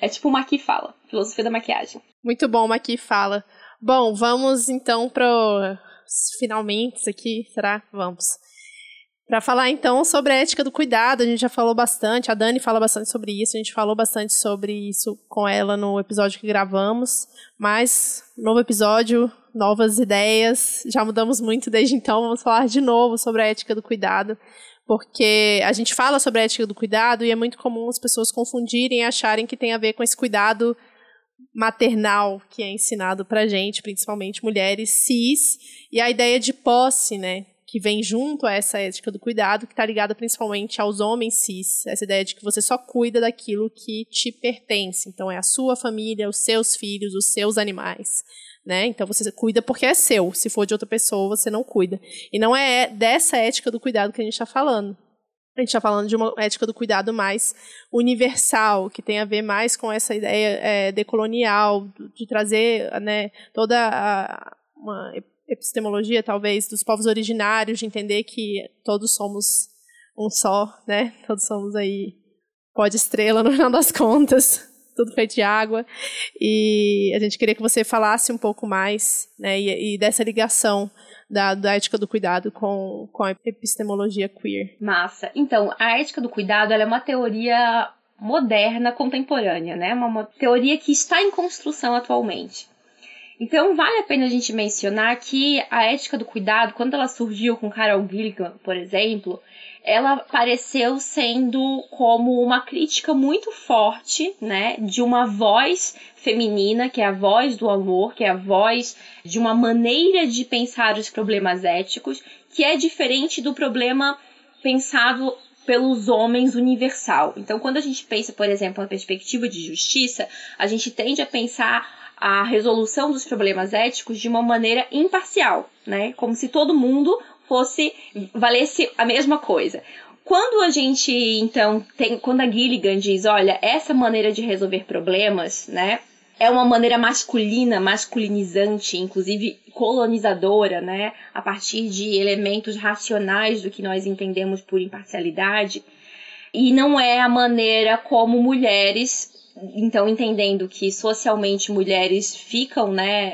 É tipo o Maqui Fala, filosofia da maquiagem. Muito bom, Maqui Fala. Bom, vamos então para finalmente aqui, será? Vamos. Para falar, então, sobre a ética do cuidado, a gente já falou bastante, a Dani fala bastante sobre isso, a gente falou bastante sobre isso com ela no episódio que gravamos, mas, novo episódio, novas ideias, já mudamos muito desde então, vamos falar de novo sobre a ética do cuidado, porque a gente fala sobre a ética do cuidado e é muito comum as pessoas confundirem e acharem que tem a ver com esse cuidado maternal que é ensinado pra gente, principalmente mulheres cis, e a ideia de posse, né? Que vem junto a essa ética do cuidado, que está ligada principalmente aos homens cis, essa ideia de que você só cuida daquilo que te pertence, então é a sua família, os seus filhos, os seus animais, né? Então você cuida porque é seu, se for de outra pessoa você não cuida, e não é dessa ética do cuidado que a gente está falando, a gente está falando de uma ética do cuidado mais universal, que tem a ver mais com essa ideia é, decolonial, de trazer, né, toda a, uma epistemologia, talvez, dos povos originários, de entender que todos somos um só, né? Todos somos aí pó de estrela, no final das contas, tudo feito de água. E a gente queria que você falasse um pouco mais, né? E, e dessa ligação da, da ética do cuidado com, com a epistemologia queer. Massa. Então, a ética do cuidado, ela é uma teoria moderna, contemporânea, né? Uma, uma teoria que está em construção atualmente. Então, vale a pena a gente mencionar que a ética do cuidado, quando ela surgiu com Carol Gilligan, por exemplo, ela apareceu sendo como uma crítica muito forte, né, de uma voz feminina, que é a voz do amor, que é a voz de uma maneira de pensar os problemas éticos, que é diferente do problema pensado pelos homens universal. Então, quando a gente pensa, por exemplo, na perspectiva de justiça, a gente tende a pensar a resolução dos problemas éticos de uma maneira imparcial, né? Como se todo mundo fosse, valesse a mesma coisa. Quando a gente, então, tem, quando a Gilligan diz, olha, essa maneira de resolver problemas, né, é uma maneira masculina, masculinizante, inclusive colonizadora, né, a partir de elementos racionais do que nós entendemos por imparcialidade, e não é a maneira como mulheres... Então, entendendo que socialmente mulheres ficam, né,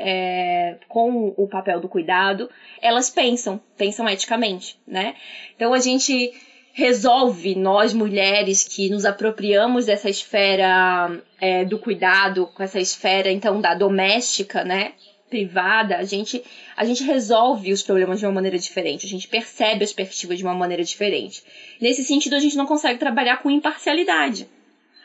é, com o papel do cuidado, elas pensam, pensam eticamente, né? Então, a gente resolve, nós mulheres que nos apropriamos dessa esfera é, do cuidado, com essa esfera, então, da doméstica, né, privada, a gente, a gente resolve os problemas de uma maneira diferente, a gente percebe as perspectivas de uma maneira diferente. Nesse sentido, a gente não consegue trabalhar com imparcialidade.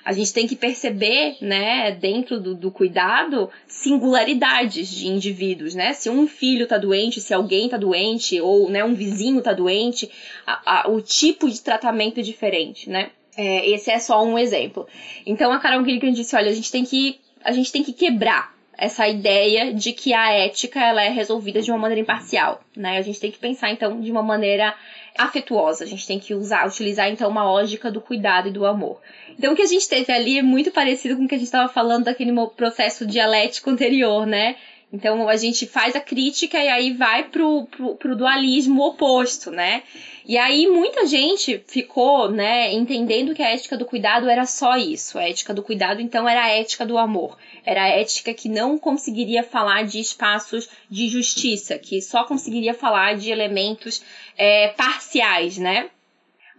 A gente tem que perceber, né, dentro do, do cuidado, singularidades de indivíduos, né? Se um filho está doente, se alguém está doente, ou, né, um vizinho está doente, a, a, o tipo de tratamento é diferente, né? É, esse é só um exemplo. Então, a Carol Gilligan disse, olha, a gente tem que, a gente tem que quebrar essa ideia de que a ética ela é resolvida de uma maneira imparcial, né? A gente tem que pensar, então, de uma maneira afetuosa, a gente tem que usar, utilizar então uma lógica do cuidado e do amor. Então o que a gente teve ali é muito parecido com o que a gente estava falando daquele processo dialético anterior, né? Então a gente faz a crítica e aí vai pro, pro, pro dualismo oposto, né? E aí muita gente ficou, né, entendendo que a ética do cuidado era só isso. A ética do cuidado, então, era a ética do amor. Era a ética que não conseguiria falar de espaços de justiça, que só conseguiria falar de elementos é, parciais, né?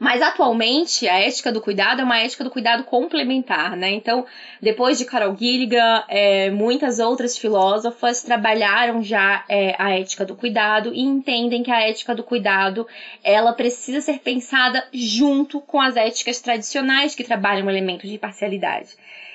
Mas, atualmente, a ética do cuidado é uma ética do cuidado complementar, né? Então, depois de Carol Gilligan, é, muitas outras filósofas trabalharam já é, a ética do cuidado e entendem que a ética do cuidado, ela precisa ser pensada junto com as éticas tradicionais que trabalham elementos de imparcialidade.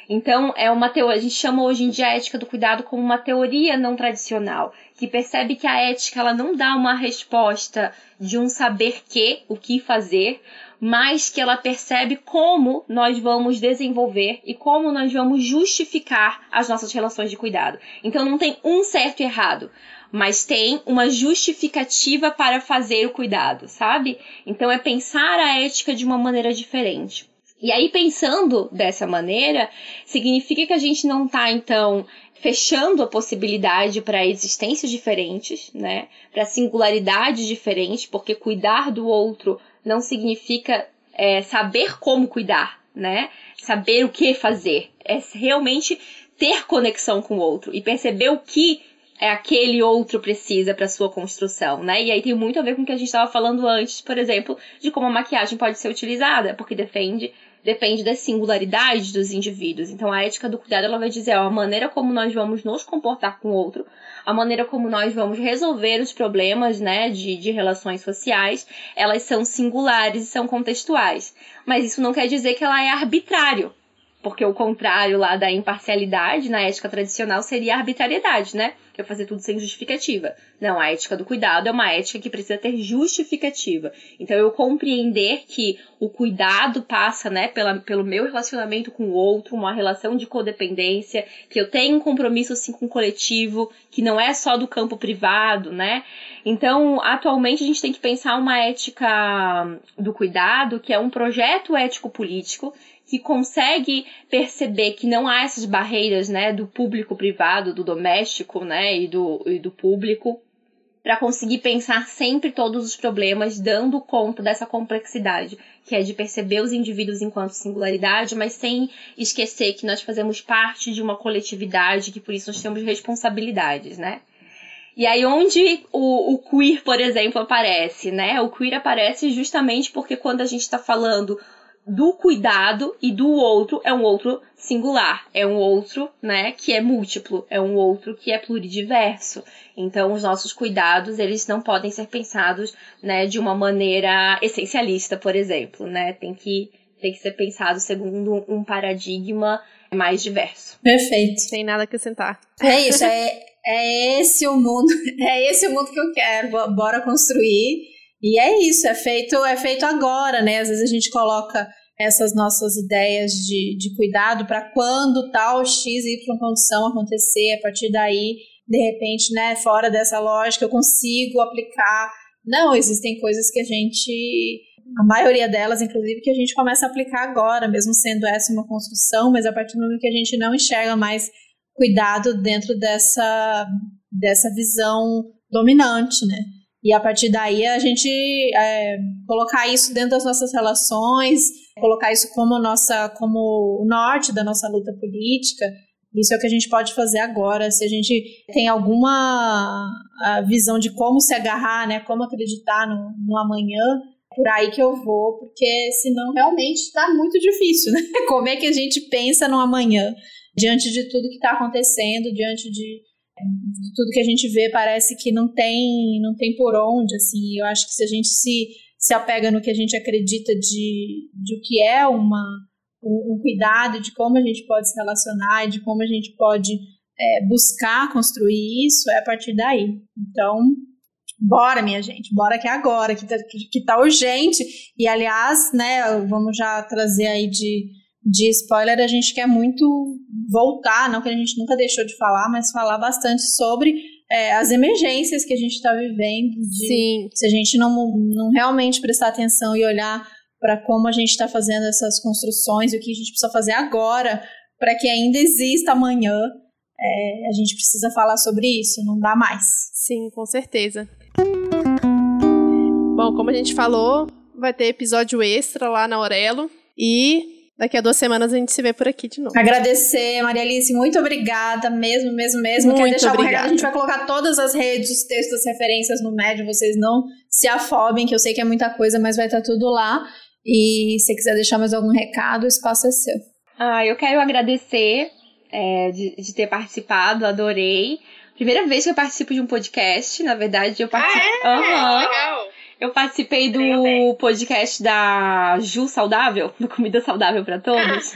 Então, é uma teoria, a gente chama hoje em dia a ética do cuidado como uma teoria não tradicional, que percebe que a ética ela não dá uma resposta de um saber que, o que fazer, mas que ela percebe como nós vamos desenvolver e como nós vamos justificar as nossas relações de cuidado. Então, não tem um certo e errado, mas tem uma justificativa para fazer o cuidado, sabe? Então, é pensar a ética de uma maneira diferente. E aí, pensando dessa maneira, significa que a gente não está, então, fechando a possibilidade para existências diferentes, né? Para singularidades diferentes, porque cuidar do outro não significa é, saber como cuidar, né? Saber o que fazer. É realmente ter conexão com o outro e perceber o que é aquele outro precisa para sua construção, né? E aí tem muito a ver com o que a gente estava falando antes, por exemplo, de como a maquiagem pode ser utilizada, porque defende, depende das singularidades dos indivíduos. Então, a ética do cuidado, ela vai dizer, ó, a maneira como nós vamos nos comportar com o outro, a maneira como nós vamos resolver os problemas, né, de, de relações sociais, elas são singulares e são contextuais. Mas isso não quer dizer que ela é arbitrário, porque o contrário lá da imparcialidade na ética tradicional seria a arbitrariedade, né? Que é fazer tudo sem justificativa. Não, a ética do cuidado é uma ética que precisa ter justificativa. Então, eu compreender que o cuidado passa, né, pela, pelo meu relacionamento com o outro, uma relação de codependência, que eu tenho um compromisso, assim, com o coletivo, que não é só do campo privado, né? Então, atualmente, a gente tem que pensar uma ética do cuidado, que é um projeto ético-político, que consegue perceber que não há essas barreiras, né, do público-privado, do doméstico, né, e do, e do público, para conseguir pensar sempre todos os problemas, dando conta dessa complexidade, que é de perceber os indivíduos enquanto singularidade, mas sem esquecer que nós fazemos parte de uma coletividade, que por isso nós temos responsabilidades, né? E aí onde o, o queer, por exemplo, aparece, né? O queer aparece justamente porque quando a gente está falando do cuidado e do outro, é um outro singular, é um outro, né, que é múltiplo, é um outro que é pluridiverso. Então, os nossos cuidados, eles não podem ser pensados, né, de uma maneira essencialista, por exemplo, né, tem que, tem que ser pensado segundo um paradigma mais diverso. Perfeito. Sem nada a acrescentar. É isso, é, é esse o mundo, é esse o mundo que eu quero, bora construir. E é isso, é feito, é feito agora, né? Às vezes a gente coloca essas nossas ideias de, de cuidado para quando tal X e Y condição acontecer, a partir daí, de repente, né, fora dessa lógica, eu consigo aplicar. Não, existem coisas que a gente, a maioria delas, inclusive, que a gente começa a aplicar agora, mesmo sendo essa uma construção, mas a partir do momento que a gente não enxerga mais cuidado dentro dessa, dessa visão dominante, né? E a partir daí a gente é, colocar isso dentro das nossas relações, colocar isso como, nossa, como o norte da nossa luta política, isso é o que a gente pode fazer agora. Se a gente tem alguma visão de como se agarrar, né, como acreditar no, no amanhã, por aí que eu vou, porque senão realmente está muito difícil, né? Como é que a gente pensa no amanhã, diante de tudo que está acontecendo, diante de... de tudo que a gente vê, parece que não tem, não tem por onde, assim. Eu acho que se a gente se, se apega no que a gente acredita de, de o que é uma, um, um cuidado, de como a gente pode se relacionar e de como a gente pode é, buscar construir isso, é a partir daí. Então, bora, minha gente, bora que é agora, que tá, que, que tá urgente. E, aliás, né, vamos já trazer aí de... de spoiler, a gente quer muito voltar, não que a gente nunca deixou de falar, mas falar bastante sobre é, as emergências que a gente está vivendo. De, Sim. Se a gente não, não realmente prestar atenção e olhar para como a gente está fazendo essas construções e o que a gente precisa fazer agora para que ainda exista amanhã, é, a gente precisa falar sobre isso, não dá mais. Sim, com certeza. Bom, como a gente falou, vai ter episódio extra lá na Orelo e... daqui a duas semanas a gente se vê por aqui de novo. Agradecer, Maria Alice, muito obrigada mesmo, mesmo, mesmo. Muito deixar obrigada. Um... A gente vai colocar todas as redes, textos, referências no Medium, vocês não se afobem, que eu sei que é muita coisa, mas vai estar tudo lá. E se quiser deixar mais algum recado, o espaço é seu. Ah, eu quero agradecer é, de, de ter participado, adorei. Primeira vez que eu participo de um podcast, na verdade, eu participo... Ah, é? Uhum. Legal! Eu participei do podcast da Ju Saudável, do Comida Saudável para Todos.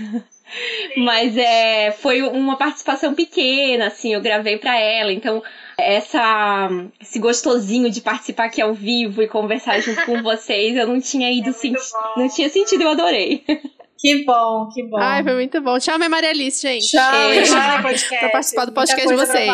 Mas é, foi uma participação pequena, assim, eu gravei para ela. Então, essa, esse gostosinho de participar aqui ao vivo e conversar junto com vocês, eu não tinha ido é sentir. Não tinha sentido, eu adorei. Que bom, que bom. Ai, foi muito bom. Tchau, minha Maria Alice, gente. Tchau, é, tchau, podcast. Pra participar do podcast de vocês.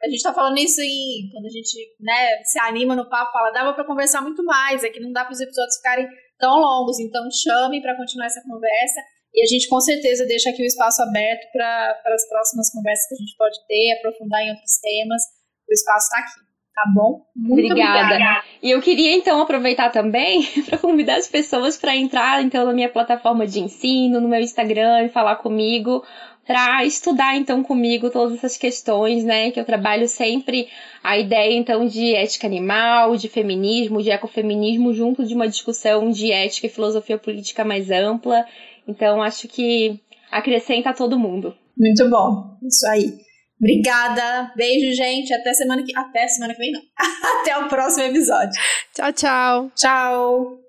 A gente tá falando isso aí, quando a gente, né, se anima no papo, fala, dava pra conversar muito mais, é que não dá pros episódios ficarem tão longos, então chame para continuar essa conversa e a gente com certeza deixa aqui o espaço aberto para as próximas conversas que a gente pode ter, aprofundar em outros temas, o espaço está aqui. Tá bom? Muito obrigada. obrigada. E eu queria, então, aproveitar também para convidar as pessoas para entrar, então, na minha plataforma de ensino, no meu Instagram e falar comigo, para estudar, então, comigo todas essas questões, né, que eu trabalho sempre a ideia, então, de ética animal, de feminismo, de ecofeminismo, junto de uma discussão de ética e filosofia política mais ampla. Então, acho que acrescenta a todo mundo. Muito bom. Isso aí. Obrigada, beijo, gente, até semana que... Até semana que vem, não. Até o próximo episódio. Tchau, tchau. Tchau.